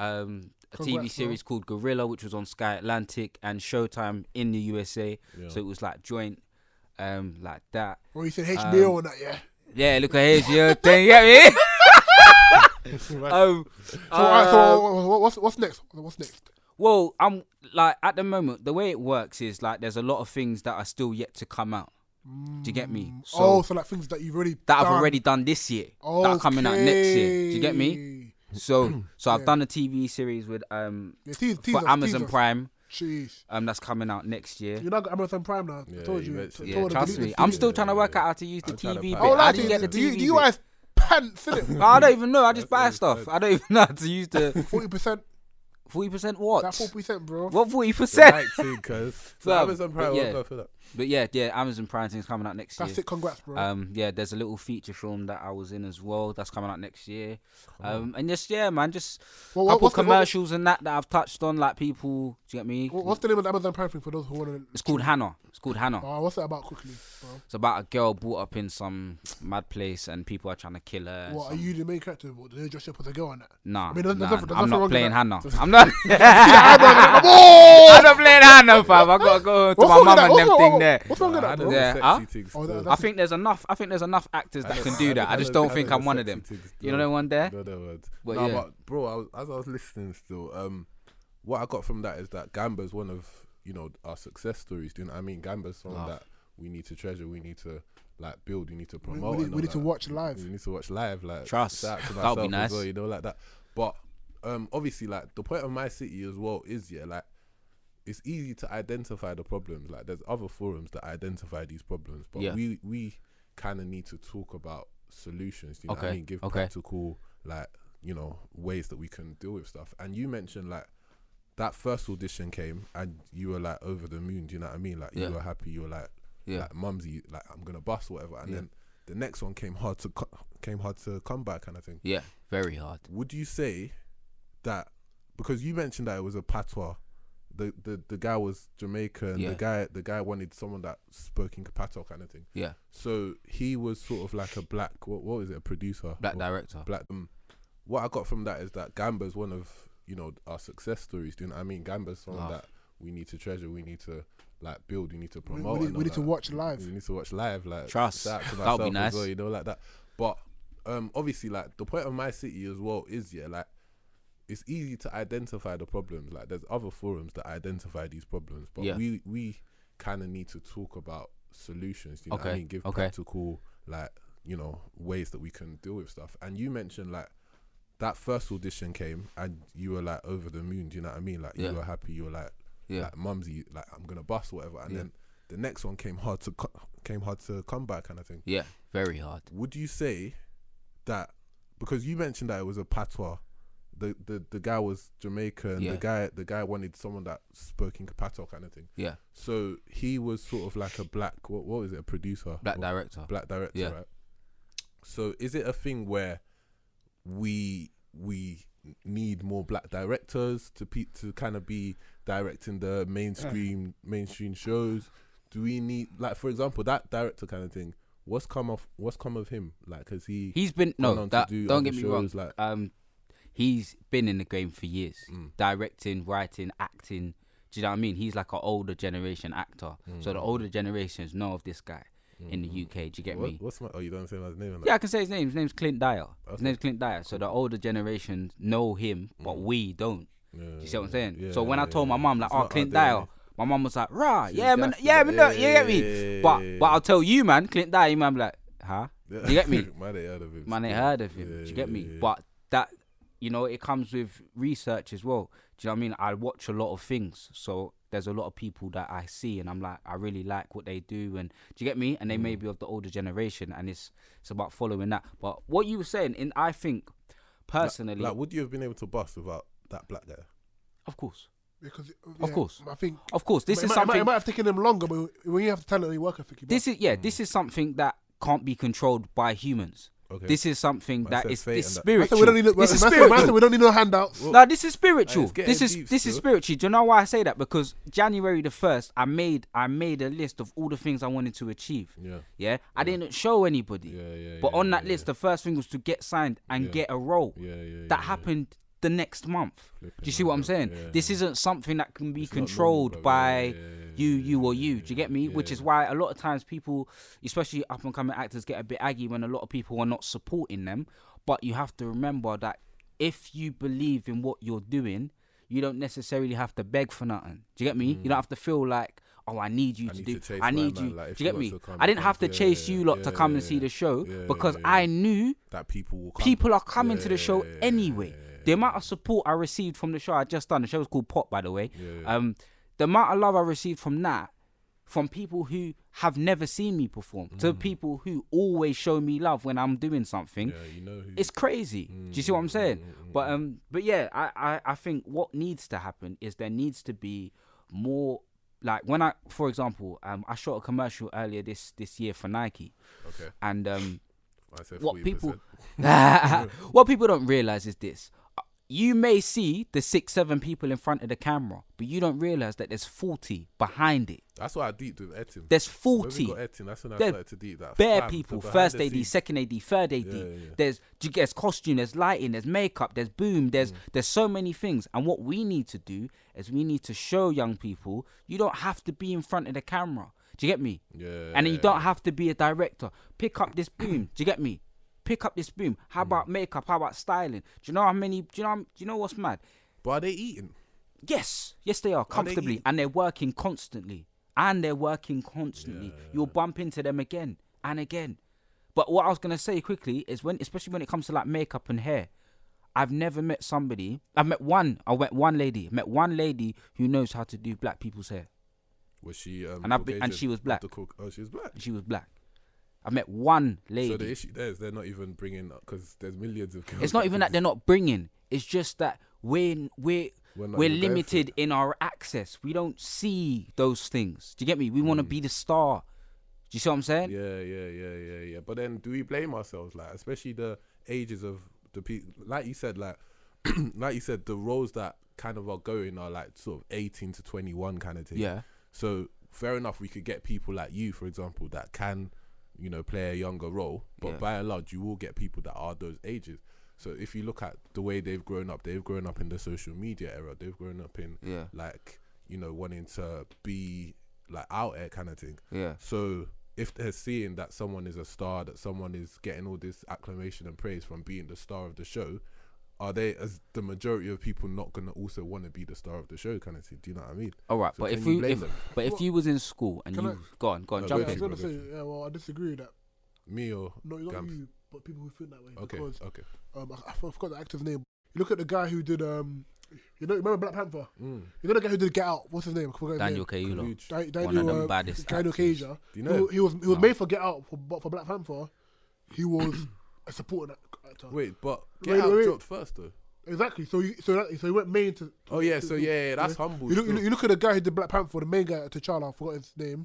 A TV series called Gorilla, which was on Sky Atlantic and Showtime in the USA. Yeah. So it was like joint, like that. Or you said HBO on that, yeah. Yeah, look at HBO thing. You get me? So what's next? Well, I'm like at the moment the way it works is like there's a lot of things that are still yet to come out. Do you get me? So, so like things that you've already done. I've already done this year that are coming out next year. Do you get me? So I've done a TV series with for Amazon Prime. Jeez. That's coming out next year. You're not got Amazon Prime now. I told you. Trust me. I'm still trying to work out how to use the TV. I didn't get the TV. Do you guys pants in it? I don't even know. I just buy stuff. I don't even know how to use the 40%. 40% what? That 40%, bro. What 40%? So Amazon Prime. What for that? But yeah, Amazon Prime thing's coming out next year. That's it, congrats, bro. Yeah, there's a little feature film that I was in as well that's coming out next year. And just, yeah, man, just a couple commercials and that I've touched on, like people, do you get me? What's the name of the Amazon Prime thing for those who want to... It's called Hannah. Oh, what's that about quickly, bro? It's about a girl brought up in some mad place and people are trying to kill her. What, are you the main character? Or did they dress up as a girl on that? Nah, I'm not playing Hannah. I'm not playing Hannah, fam. I've got to go to my mum and them thing. There. What's wrong with that? I think there's enough. I think there's enough actors that can do that. I just don't think I'm one of them. You know the one there? But bro, as I was listening still, what I got from that is that Gamba's one of, you know, our success stories. Do you know what I mean? Gamba's someone that we need to treasure. We need to like build. We need to promote. We need to watch live. Like trust. That'll be nice. Well, you know, like that. But obviously, like the point of My City as well is like. It's easy to identify the problems. Like there's other forums that identify these problems, but we kind of need to talk about solutions. You know what I mean? Give practical, like, you know, ways that we can deal with stuff. And you mentioned like that first audition came and you were like over the moon. Do you know what I mean? Like you were happy. You were like, like mumsy, like I'm gonna bust whatever. And then the next one came hard to come back, kind of thing. Yeah, very hard. Would you say that because you mentioned that it was a patois? The guy was Jamaican. Yeah. The guy wanted someone that spoke in Patois kind of thing. Yeah. So he was sort of like a black. What was it? A producer. Black director. Black. What I got from that is that Gamba's one of, you know, our success stories. Do you know what I mean? Gamba's someone that we need to treasure. We need to like build. We need to promote. We need to watch live. We need to watch live. Like trust. That'll be nice. Well, you know, like that. But obviously, like the point of My City as well is like. It's easy to identify the problems. Like there's other forums that identify these problems, but we kind of need to talk about solutions. You know what I mean? Give practical, like, you know, ways that we can deal with stuff. And you mentioned like that first audition came and you were like over the moon. Do you know what I mean? Like you were happy. You were like, like mumsy, like I'm gonna bust whatever. And then the next one came hard to come back, kind of thing. Yeah, very hard. Would you say that because you mentioned that it was a patois? The guy was Jamaican. Yeah. The guy wanted someone that spoke in Patois kind of thing. Yeah. So he was sort of like a black. What was it? A producer. Black director. Yeah. Right. So is it a thing where we need more black directors to kind of be directing the mainstream shows? Do we need, like, for example, that director kind of thing? What's come of him? Like, 'cause he's been don't get me wrong. Like, he's been in the game for years, directing, writing, acting. Do you know what I mean? He's like an older generation actor. So the older generations know of this guy in the UK. Do you get me? You don't say his name? Like? Yeah, I can say his name. His name's Clint Dyer. Okay. His name's Clint Dyer. So the older generations know him, but we don't. Yeah, do you see what I'm saying? Yeah, so when I told my mum, like, Clint Dyer, my mum was like, you get me? But I'll tell you, man, Clint Dyer, your mum like, huh? Yeah. Do you get me? Man ain't heard of him. Do you get me? But that... You know, it comes with research as well. Do you know what I mean? I watch a lot of things. So there's a lot of people that I see and I'm like, I really like what they do. And do you get me? And they may be of the older generation and it's about following that. But what you were saying, and I think personally... Like, would you have been able to bust without that black guy? Of course. Because I think... Of course, this is something... It might have taken them longer, but when you have to tell it, they work, I think you this is something that can't be controlled by humans. Okay. This is something that is spiritual. This is spiritual. We don't need no handouts. No, this is spiritual. This is spiritual. Do you know why I say that? Because January the 1st, I made a list of all the things I wanted to achieve. Yeah. I didn't show anybody. But on that list, the first thing was to get signed and get a role. That happened the next month. Do you see what I'm saying? This isn't something that can be controlled by you or you. Do you get me? Which is why a lot of times people, especially up and coming actors, get a bit aggy when a lot of people are not supporting them. But you have to remember that if you believe in what you're doing, you don't necessarily have to beg for nothing. Do you get me? You don't have to feel like, oh, I need you to do. I need you. Like, do you get me? I didn't have to chase you lot to come and see the show because I knew that people are coming to the show anyway. The amount of support I received from the show I just done, the show was called Pop, by the way. The amount of love I received from that, from people who have never seen me perform, to people who always show me love when I'm doing something, it's crazy. Do you see what I'm saying? But yeah, I think what needs to happen is there needs to be more like when I, for example, I shot a commercial earlier this year for Nike. Okay. And I said what people don't realize is this. You may see the 6-7 people in front of the camera, but you don't realize that there's 40 behind it. That's what I deeped with Etim. There's 40. When we got Etim, that's when I started to deep that. Bare people, first AD, second AD, third AD. Yeah, yeah. There's costume, there's lighting, there's makeup, there's boom, there's so many things. And what we need to do is we need to show young people you don't have to be in front of the camera. Do you get me? Yeah. And then you don't have to be a director. Pick up this boom. Do you get me? Pick up this boom. How about makeup? How about styling? Do you know how many? Do you know what's mad? But are they eating? Yes, they are comfortably, and they're working constantly. Yeah. You'll bump into them again and again. But what I was gonna say quickly is especially when it comes to like makeup and hair, I've never met somebody. I met one lady who knows how to do black people's hair. Was she? And she was black. She was black. She was black. I met one lady. So the issue there is they're not even bringing up because there's millions of girls. It's not even that they're not bringing. It's just that we're limited in our access. We don't see those things. Do you get me? We want to be the star. Do you see what I'm saying? Yeah. But then do we blame ourselves? Like, especially the ages of the people. Like you said, the roles that kind of are going are like sort of 18 to 21 kind of thing. Yeah. So fair enough, we could get people like you, for example, that can... you know, play a younger role, but by and large, you will get people that are those ages. So if you look at the way they've grown up in the social media era. They've grown up in wanting to be like out there kind of thing. Yeah. So if they're seeing that someone is a star, that someone is getting all this acclamation and praise from being the star of the show, are they, as the majority of people, not gonna also want to be the star of the show kind of thing? Do you know what I mean? All right, so if you was in school and jump in. I disagree with that. Me or no, not you, but people who feel that way. Okay. I forgot the actor's name. You look at the guy who did remember Black Panther? You know the guy who did Get Out? What's his name? Daniel Kaluuya. One of the baddest. Daniel Kaluuya. Do you know? He was made for Get Out, but for Black Panther, he was a supporting actor. Get Out dropped first though. Exactly. So he went main to. That's humble. You look at the guy who did Black Panther, the main guy, T'Challa. I forgot his name.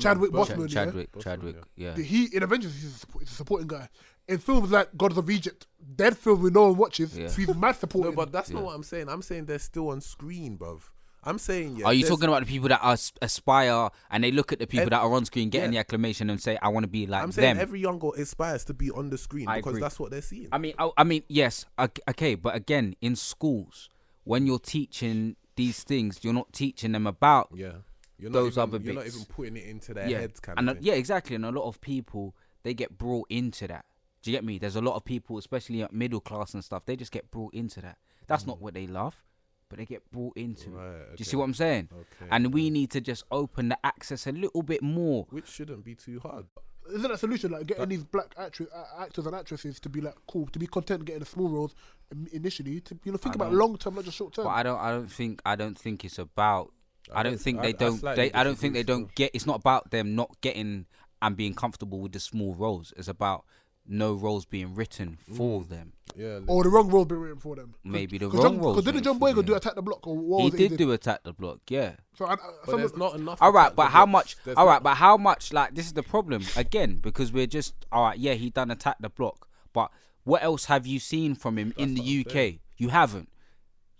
Chadwick Boseman. Yeah. He in Avengers he's a supporting guy. In films like Gods of Egypt, dead film we no one watches. Yeah. So he's mad supporting. No, but that's not what I'm saying. I'm saying they're still on screen, bruv. I'm saying are you talking about the people that aspire and they look at the people that are on screen getting the acclamation and say I want to be like them? I'm saying every young girl aspires to be on the screen because that's what they're seeing. I mean yes, okay, but again in schools when you're teaching these things you're not teaching them about those other bits. You're not even putting it into their heads kind of thing. Yeah, exactly, and a lot of people they get brought into that. Do you get me? There's a lot of people especially at middle class and stuff they just get brought into that. That's not what they love. But they get brought into Do you see what I'm saying? Okay. And we need to just open the access a little bit more. Which shouldn't be too hard. Isn't that a solution? Like getting these black actors and actresses to be like cool, to be content getting the small roles initially, to think about long term, not just short term. But I don't think it's about I don't think they don't get it's not about them not getting and being comfortable with the small roles. It's about no roles being written for them. Yeah, or the wrong role being written for them. Maybe the wrong role. Because didn't John Boyega do Attack the Block? Or what he did do Attack the Block, yeah. So but there's not enough. All right, but how much? All right, but how much? Like this is the problem again because we're just he done Attack the Block, but what else have you seen from him in the UK? You haven't.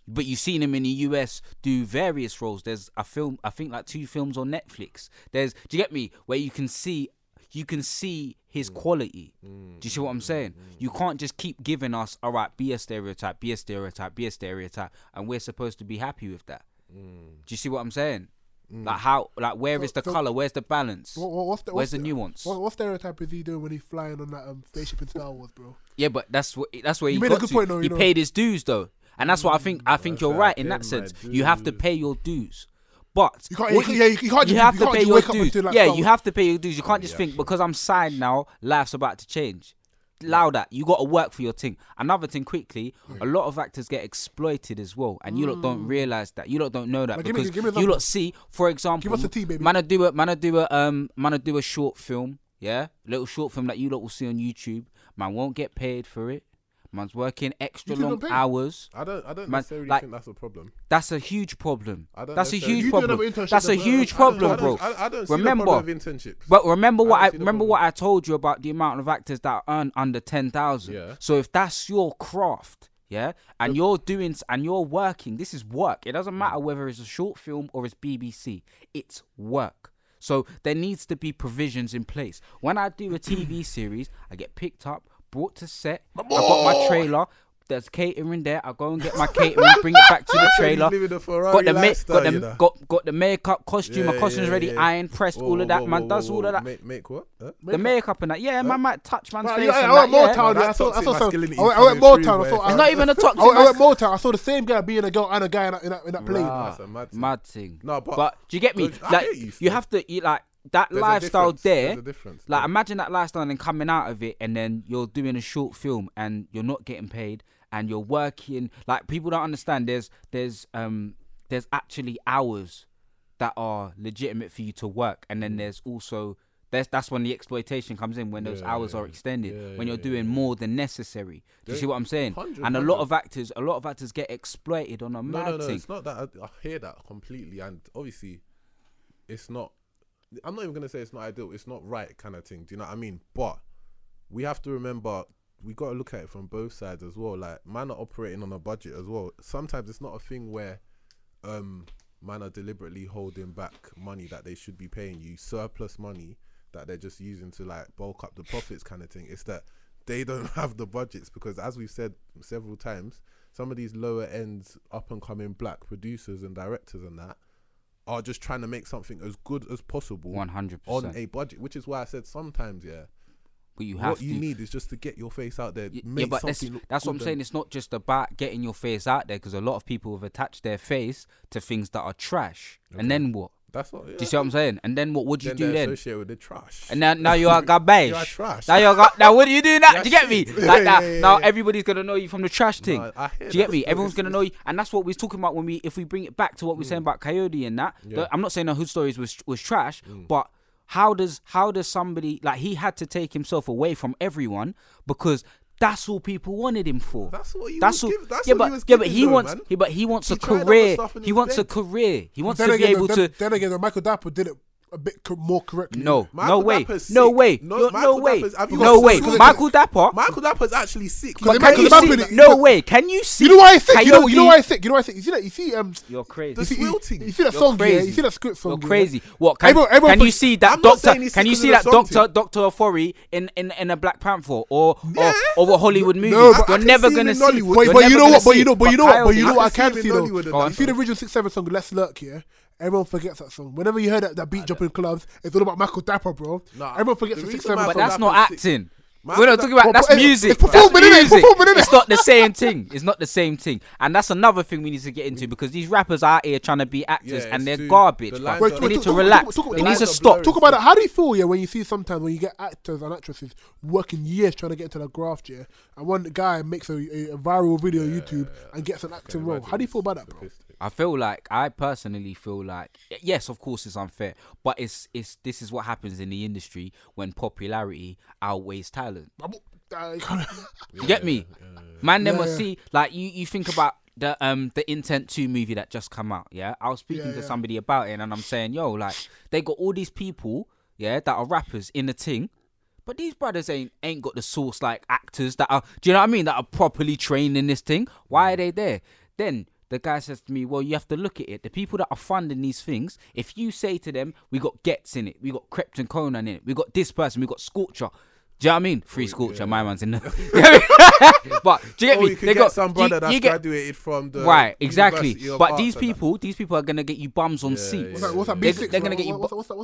But you've seen him in the US do various roles. There's a film, I think, like 2 films on Netflix. There's, do you get me? Where you can see. You can see his quality. Do you see what I'm saying? You can't just keep giving us, all right, be a stereotype, and we're supposed to be happy with that. Do you see what I'm saying? Like how, like where is the colour? Where's the balance? Where's the nuance? What stereotype is he doing when he's flying on that spaceship in Star Wars, bro? Yeah, but that's where he paid his dues though, and that's what I think you're right in that sense. You have to pay your dues. But you have to pay your dues. You can't just think because I'm signed now, life's about to change. Louder, you got to work for your thing. Another thing, quickly, a lot of actors get exploited as well, and you lot don't realize that. You lot don't know that because you lot see, for example, man, I do a short film, little short film that you lot will see on YouTube. Man won't get paid for it. Man's working extra long hours. I don't necessarily think that's a problem. That's a huge problem. That's a huge problem, bro. I remember what I told you about the amount of actors that earn under 10,000. Yeah. So if that's your craft, yeah, and you're doing and you're working, this is work. It doesn't matter whether it's a short film or it's BBC. It's work. So there needs to be provisions in place. When I do a TV series, I get picked up, brought to set. I got my trailer. There's catering there. I go and get my catering, bring it back to the trailer. Got the makeup, costume. My costume's ready, ironed, pressed, all of that. Man does all of that. Make what? Makeup? The makeup and that. Yeah, man might touch man's face. I went Motown. I saw. It's not even a toxic. I went Motown. I saw the same guy being a girl and a guy in that plane. Mad thing. No, but do you get me? Like you have to eat like. That there's lifestyle there, like imagine that lifestyle and then coming out of it and then you're doing a short film and you're not getting paid and you're working. Like people don't understand there's actually hours that are legitimate for you to work, and then there's also that's when the exploitation comes in, when those hours are extended, when you're doing more than necessary. Do you see what I'm saying? And a lot of actors get exploited on a mad thing. It's not that I hear that completely, and obviously it's not. I'm not even going to say it's not ideal. It's not right kind of thing. Do you know what I mean? But we have to remember, we got to look at it from both sides as well. Like, man are operating on a budget as well. Sometimes it's not a thing where man are deliberately holding back money that they should be paying you, surplus money that they're just using to, like, bulk up the profits kind of thing. It's that they don't have the budgets because, as we've said several times, some of these lower ends, up-and-coming black producers and directors and that, are just trying to make something as good as possible 100%. On a budget, which is why I said sometimes, but you have need is just to get your face out there. But that's what I'm saying. It's not just about getting your face out there, because a lot of people have attached their face to things that are trash, and then what? That's what. Yeah. Do you see what I'm saying? And then what would you do then? Associate with the trash. And now you are garbage. You are trash. Now what do you do now? Do you get me? Like that. Now everybody's gonna know you from the trash thing. Do you get me? Everyone's gonna know you, and that's what we're talking about when if we bring it back to what we're saying about Coyote and that. Yeah. I'm not saying that Hood Stories was trash, but how does somebody like he had to take himself away from everyone because. That's all people wanted him for. That's what you was giving. He wants a career. He wants to be able to. Then again, Michael Dapaah did it a bit more correctly. No way. Michael Dapaah's actually sick. Can you see? You know why he's sick? You know why he's sick? You see, you're crazy. You see that song? Yeah, you see that script song? You're crazy. What? Can you see that doctor? Can you see that Doctor Ofori in a Black Panther or a Hollywood movie? You're never gonna see. But you know what? I can see though. You see the original 6-7 song, Let's Lurk. Yeah. Everyone forgets that song. Whenever you hear that beat drop in clubs, it's all about Michael Dapaah, bro. Nah, everyone forgets the 6-7. But that's not acting. We're not talking about that's music. It's performing, isn't it? It's not the same thing. It's not the same thing. And that's another thing we need to get into, because these rappers are out here trying to be actors and they're garbage. They need to relax. They need to stop. Talk about that. How do you feel when you see sometimes when you get actors and actresses working years trying to get into the graft, and one guy makes a viral video on YouTube and gets an acting role? How do you feel about that, bro? I personally feel like, yes, of course it's unfair, but this is what happens in the industry when popularity outweighs talent. You get me? Man, they must see, like you think about the Intent 2 movie that just come out, yeah? I was speaking to somebody about it and I'm saying, yo, like, they got all these people, that are rappers in the ting, but these brothers ain't got the source like actors that are, do you know what I mean, that are properly trained in this thing. Why are they there? Then the guy says to me, well, you have to look at it. The people that are funding these things, if you say to them, we got Gets in it, we got Krept and Konan in it, we got this person, we got Scorcher. Do you know what I mean? Free Scorcher, my man's in the... But do you get me? You they got some brother that's graduated from the... Right, exactly. But these people are going to get you bums on seats. What's that B6? They're going to get you... What's that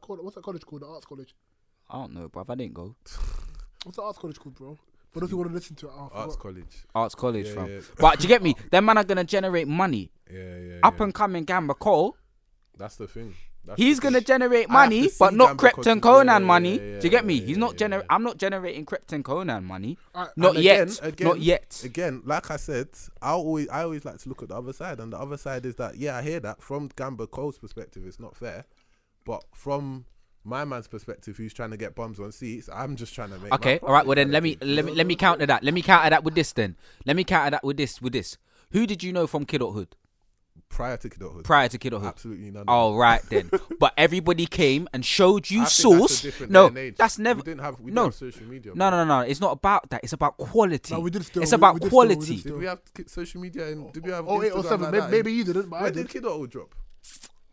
called? What's that college called? The arts college? I don't know, bruv. I didn't go. What's the arts college called, bro? But those who want to listen to it after Arts College, fam. Yeah. But do you get me? Them man are gonna generate money. Up and coming Gamba Cole. That's the thing. He's gonna generate money, but not Krept and Konan money. Do you get me? He's not I'm not generating Krept and Konan money. Not yet. Again, like I said, I always like to look at the other side, and the other side is that I hear that from Gamba Cole's perspective, it's not fair, but from my man's perspective, who's trying to get bums on seats. I'm just trying to make. Okay, all right. Well, then let me counter that. Let me counter that with this. Then let me counter that with this. With this, who did you know from kidhood? Prior to kidhood, absolutely none. All right then, but everybody came and showed you source. No, that's never. We didn't have. We didn't have social media. No. It's not about that. It's about quality. No, we did still. It's about quality. Did we have social media? And did we have? Oh, 8 or 7. Maybe you didn't. Where did kidhood drop?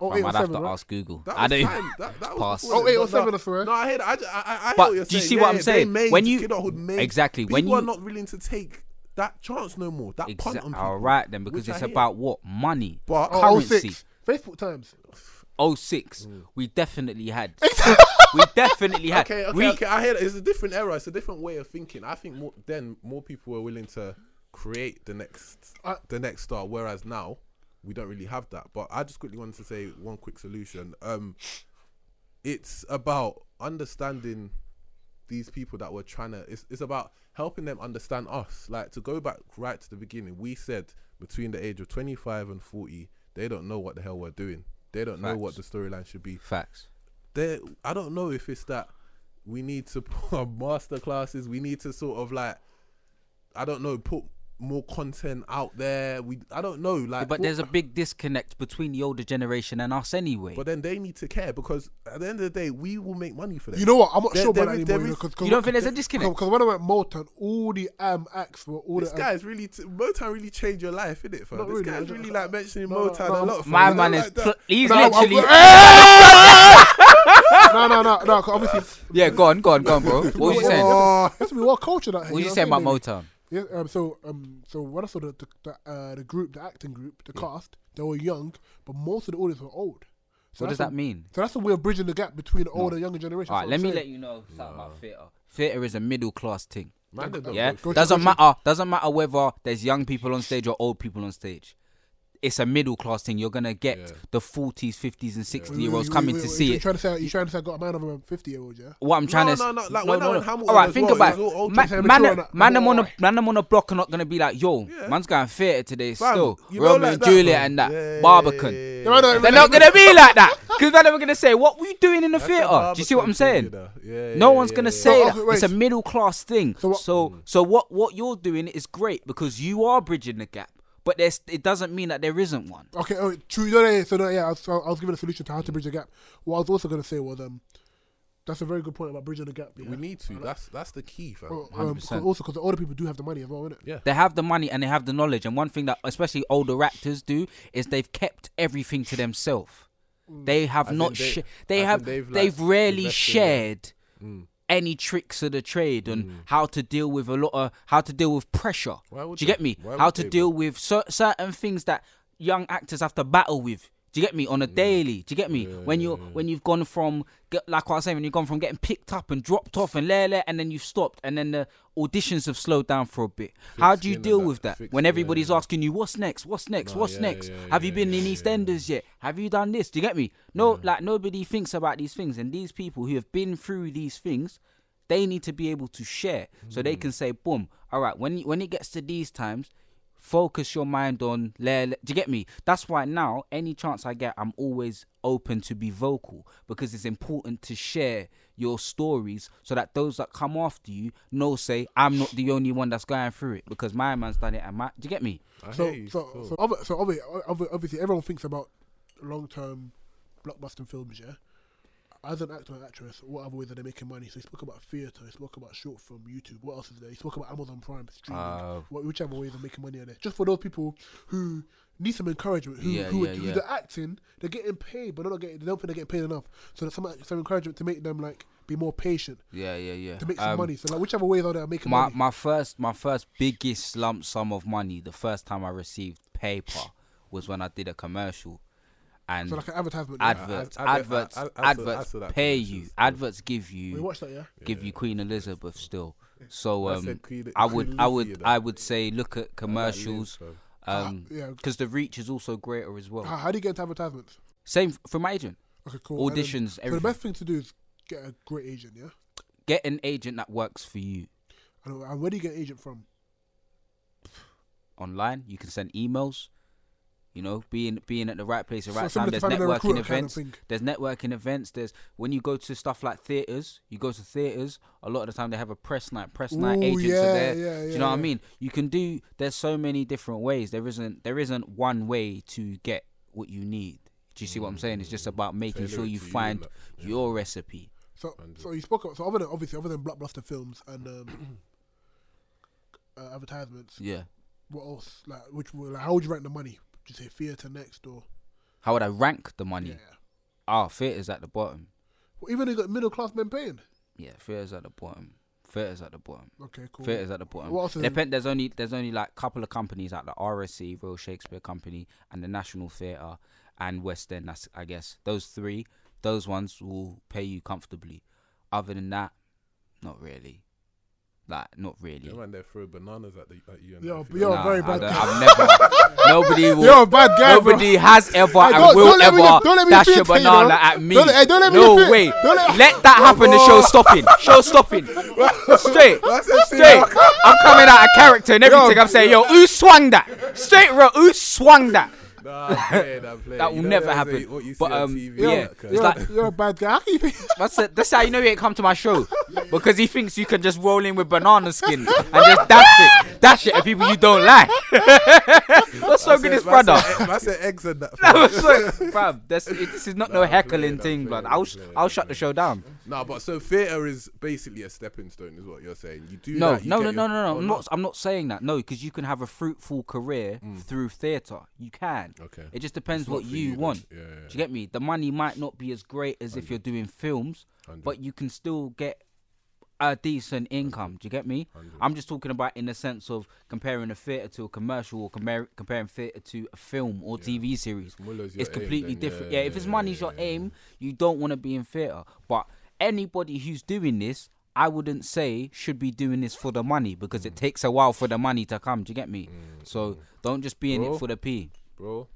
Oh, I might have to ask Google. I don't even pass. Oh, 8 or 7 or so. No, I hear. I but do you see what I'm saying? When you exactly when you are not willing to take that chance no more. That punt on people. All right then, because it's about what? Money, but currency. 06. Facebook times. 06. We definitely had. We definitely had. Okay. I hear that. It's a different era. It's a different way of thinking. I think more people were willing to create the next star, whereas now we don't really have that. But I just quickly wanted to say one quick solution. It's about understanding these people that we're trying to. It's about helping them understand us. Like, to go back right to the beginning, we said between the age of 25 and 40, they don't know what the hell we're doing. They don't know what the storyline should be. Facts. I don't know if it's that we need to put on master classes. We need to sort of put more content out there. I don't know. But there's a big disconnect between the older generation and us anyway. But then they need to care, because at the end of the day, we will make money for them. You know what? I'm not sure about that anymore. You don't think there's a disconnect? Because when I went Motown, all the acts were all. This guy's really Motown really changed your life, innit, fam? This guy's really like mentioning Motown a lot. My man is he's literally. No. Obviously. Yeah, go on, bro. What were you saying? What culture that? What were you saying about Motown? Yeah, so when I saw the acting group, the cast, they were young, but most of the audience were old. So what does that mean? So that's a way of bridging the gap between the older and younger generation. All right, let you know something about theatre. Theatre is a middle class thing. Yeah, doesn't matter whether there's young people on stage or old people on stage. It's a middle class thing. You're gonna get the 40s, 50s, and 60-year-olds coming to see it. You're trying to say I got a man of a 50-year-old, yeah? What I'm trying to all right, think about it. Man, I'm on a block are not gonna be like, yo, man's going theatre today still. Romeo and Juliet and that Barbican. They're not gonna be like that, because they're never gonna say, what were you doing in the theatre? Do you see what I'm saying? No one's gonna say that. It's a middle class thing. So what you're doing is great, because you are bridging the gap. But it doesn't mean that there isn't one. Okay, true. I was giving a solution to how to bridge the gap. What I was also going to say was, that's a very good point about bridging the gap. Yeah. We need to. That's the key, fam. 100%. Also, because the older people do have the money as well, innit? Yeah. They have the money and they have the knowledge. And one thing that especially older actors do is they've kept everything to themselves. They have not. They've rarely shared any tricks of the trade and how to deal with how to deal with pressure. Do you get me? How to deal with certain things that young actors have to battle with. Do you get me? On a daily. Do you get me? When you've gone from, like what I was saying, when you've gone from getting picked up and dropped off and and then you've stopped, and then the auditions have slowed down for a bit. How do you deal with that? When everybody's asking you, what's next? What's next? Have you been in EastEnders yet? Have you done this? Do you get me? No, nobody thinks about these things. And these people who have been through these things, they need to be able to share so they can say, boom, all right, when it gets to these times, focus your mind on do you get me? That's why now any chance I get, I'm always open to be vocal, because it's important to share your stories so that those that come after you say I'm not the only one that's going through it, because my man's done it. Do you get me? Obviously everyone thinks about long-term blockbuster films, yeah? As an actor and actress, what other ways are they making money? So you spoke about theatre, you spoke about short film, YouTube. What else is there? You spoke about Amazon Prime, streaming. Whichever ways of making money are there? Just for those people who need some encouragement, who the acting, they're getting paid, but they don't think they're getting paid enough. So there's some encouragement to make them be more patient. Yeah. To make some money. So whichever ways are there making money. My first biggest lump sum of money, the first time I received paper, was when I did a commercial. And so an advertisement. Adverts pay you. Adverts give you. We watched that, yeah. Give you Queen Elizabeth still. So I would say look at commercials, because the reach is also greater as well. How do you get into advertisements? Same from my agent. Okay, cool. Auditions. Everything. So the best thing to do is get a great agent. Yeah. Get an agent that works for you. And where do you get an agent from? Online. You can send emails. You know, being at the right place at the right time. There's networking events. There's when you go to stuff like theatres, a lot of the time they have a press night. Press night agents are there. Do you know what I mean? You can do. There's so many different ways. There isn't one way to get what you need. Do you see what I'm saying? It's just about making sure you find your recipe. So you spoke about, so other than blockbuster films and advertisements. Yeah. What else? Like, how would you rank the money? Would you say theatre next or? How would I rank the money? Yeah. Theatre's at the bottom. Well, even if you got middle class men paying. Yeah, theatre's at the bottom. Okay, cool. Theatre's at the bottom. What else is there's only like a couple of companies like the RSC, Royal Shakespeare Company, and the National Theatre and West End. That's, I guess, those three. Those ones will pay you comfortably. Other than that, not really. They went there throw bananas at you. You're very bad guy. I've never. Nobody will. You're a bad guy. Nobody has ever and will ever dash a banana at me. No way. Let that happen. The show's stopping. Straight. I'm coming out of character and everything. I'm saying, who swung that? Straight row. Who swung that? That will never happen. But you're a bad guy. That's how you know he ain't come to my show, because he thinks you can just roll in with banana skin and just dash it at people you don't like. What's so good, this brother? That's an exit. This is not no heckling thing, blood. I'll shut the show down. No, but so theatre is basically a stepping stone, is what you're saying. You do no, that, you no, no, no, no, no, no. I'm not saying that. No, because you can have a fruitful career through theatre. You can. Okay. It just depends what you want. Yeah. Do you get me? The money might not be as great as if you're doing films, but you can still get a decent income. Do you get me? I'm just talking about in the sense of comparing a theatre to a commercial, or comparing theatre to a film or TV series. It's completely different. If it's money's your aim, you don't want to be in theatre, but anybody who's doing this, I wouldn't say should be doing this for the money, because it takes a while for the money to come. Do you get me? So don't just be in it for the P. Bro,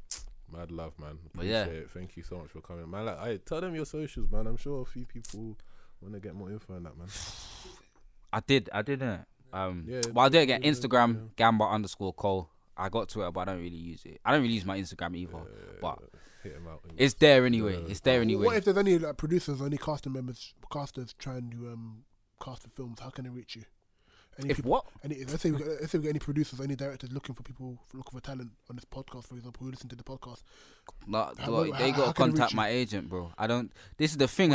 mad love, man. Appreciate it. Thank you so much for coming, man. Like, tell them your socials, man. I'm sure a few people want to get more info on that, man. I didn't. I did get Instagram, Gamba_Cole. I got Twitter, but I don't really use it. I don't really use my Instagram either, but it's there anyway. What if there's any like producers, or any casters trying to cast the films? How can they reach you? Let's say we get any producers, any directors looking for talent on this podcast, for example, who listen to the podcast. They gotta contact my agent, bro. I don't. This is the thing.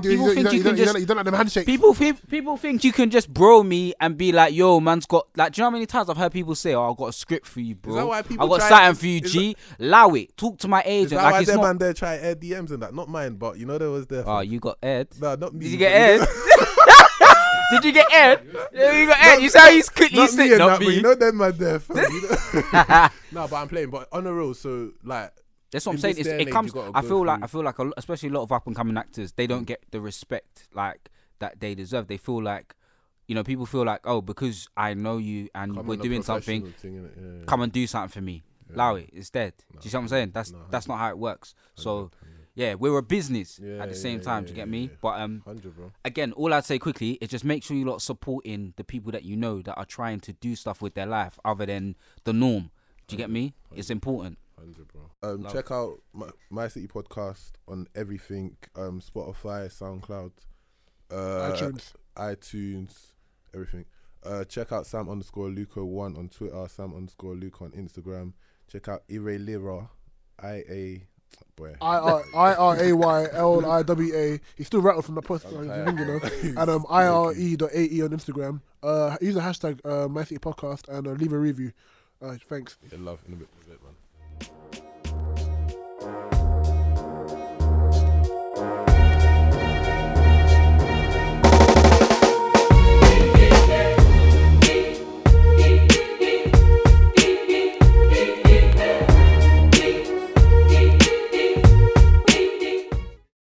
People think you don't let them handshake. People think you can just bro me and be like, yo, man's got like. Do you know how many times I've heard people say, oh, I've got a script for you, bro. Is that why people I got something for you, G. Allow it. Talk to my agent. Is that why them man there try air DMs and that? Not mine, but you know there was there. Oh, you got aired? No, not me. Did you get aired? Did you get aired? You got aired. You see how he's quickly slipped. Not me. You know them man there. No, but I'm playing. But on the road, so like that's what I'm saying. It comes. I feel like, especially a lot of up and coming actors, they don't get the respect like that they deserve. They feel like, you know, people feel like, oh, because I know you and we're doing something, come and do something for me. Lowy, it's dead. Do you see what I'm saying? That's not how it works. So. Yeah, we're a business at the same time, do you get me? But again, all I'd say quickly is just make sure you're not supporting the people that you know that are trying to do stuff with their life other than the norm. Do you get me? It's important. 100, bro. Check out My City Podcast on everything, Spotify, SoundCloud, iTunes, everything. Check out Sam_Luca1 on Twitter, Sam_Luca on Instagram. Check out IRAYLIWA. He's still rattled from the post, you know. And IRE.AE on Instagram. Use the hashtag My City Podcast and leave a review. Thanks. Love in a bit, man.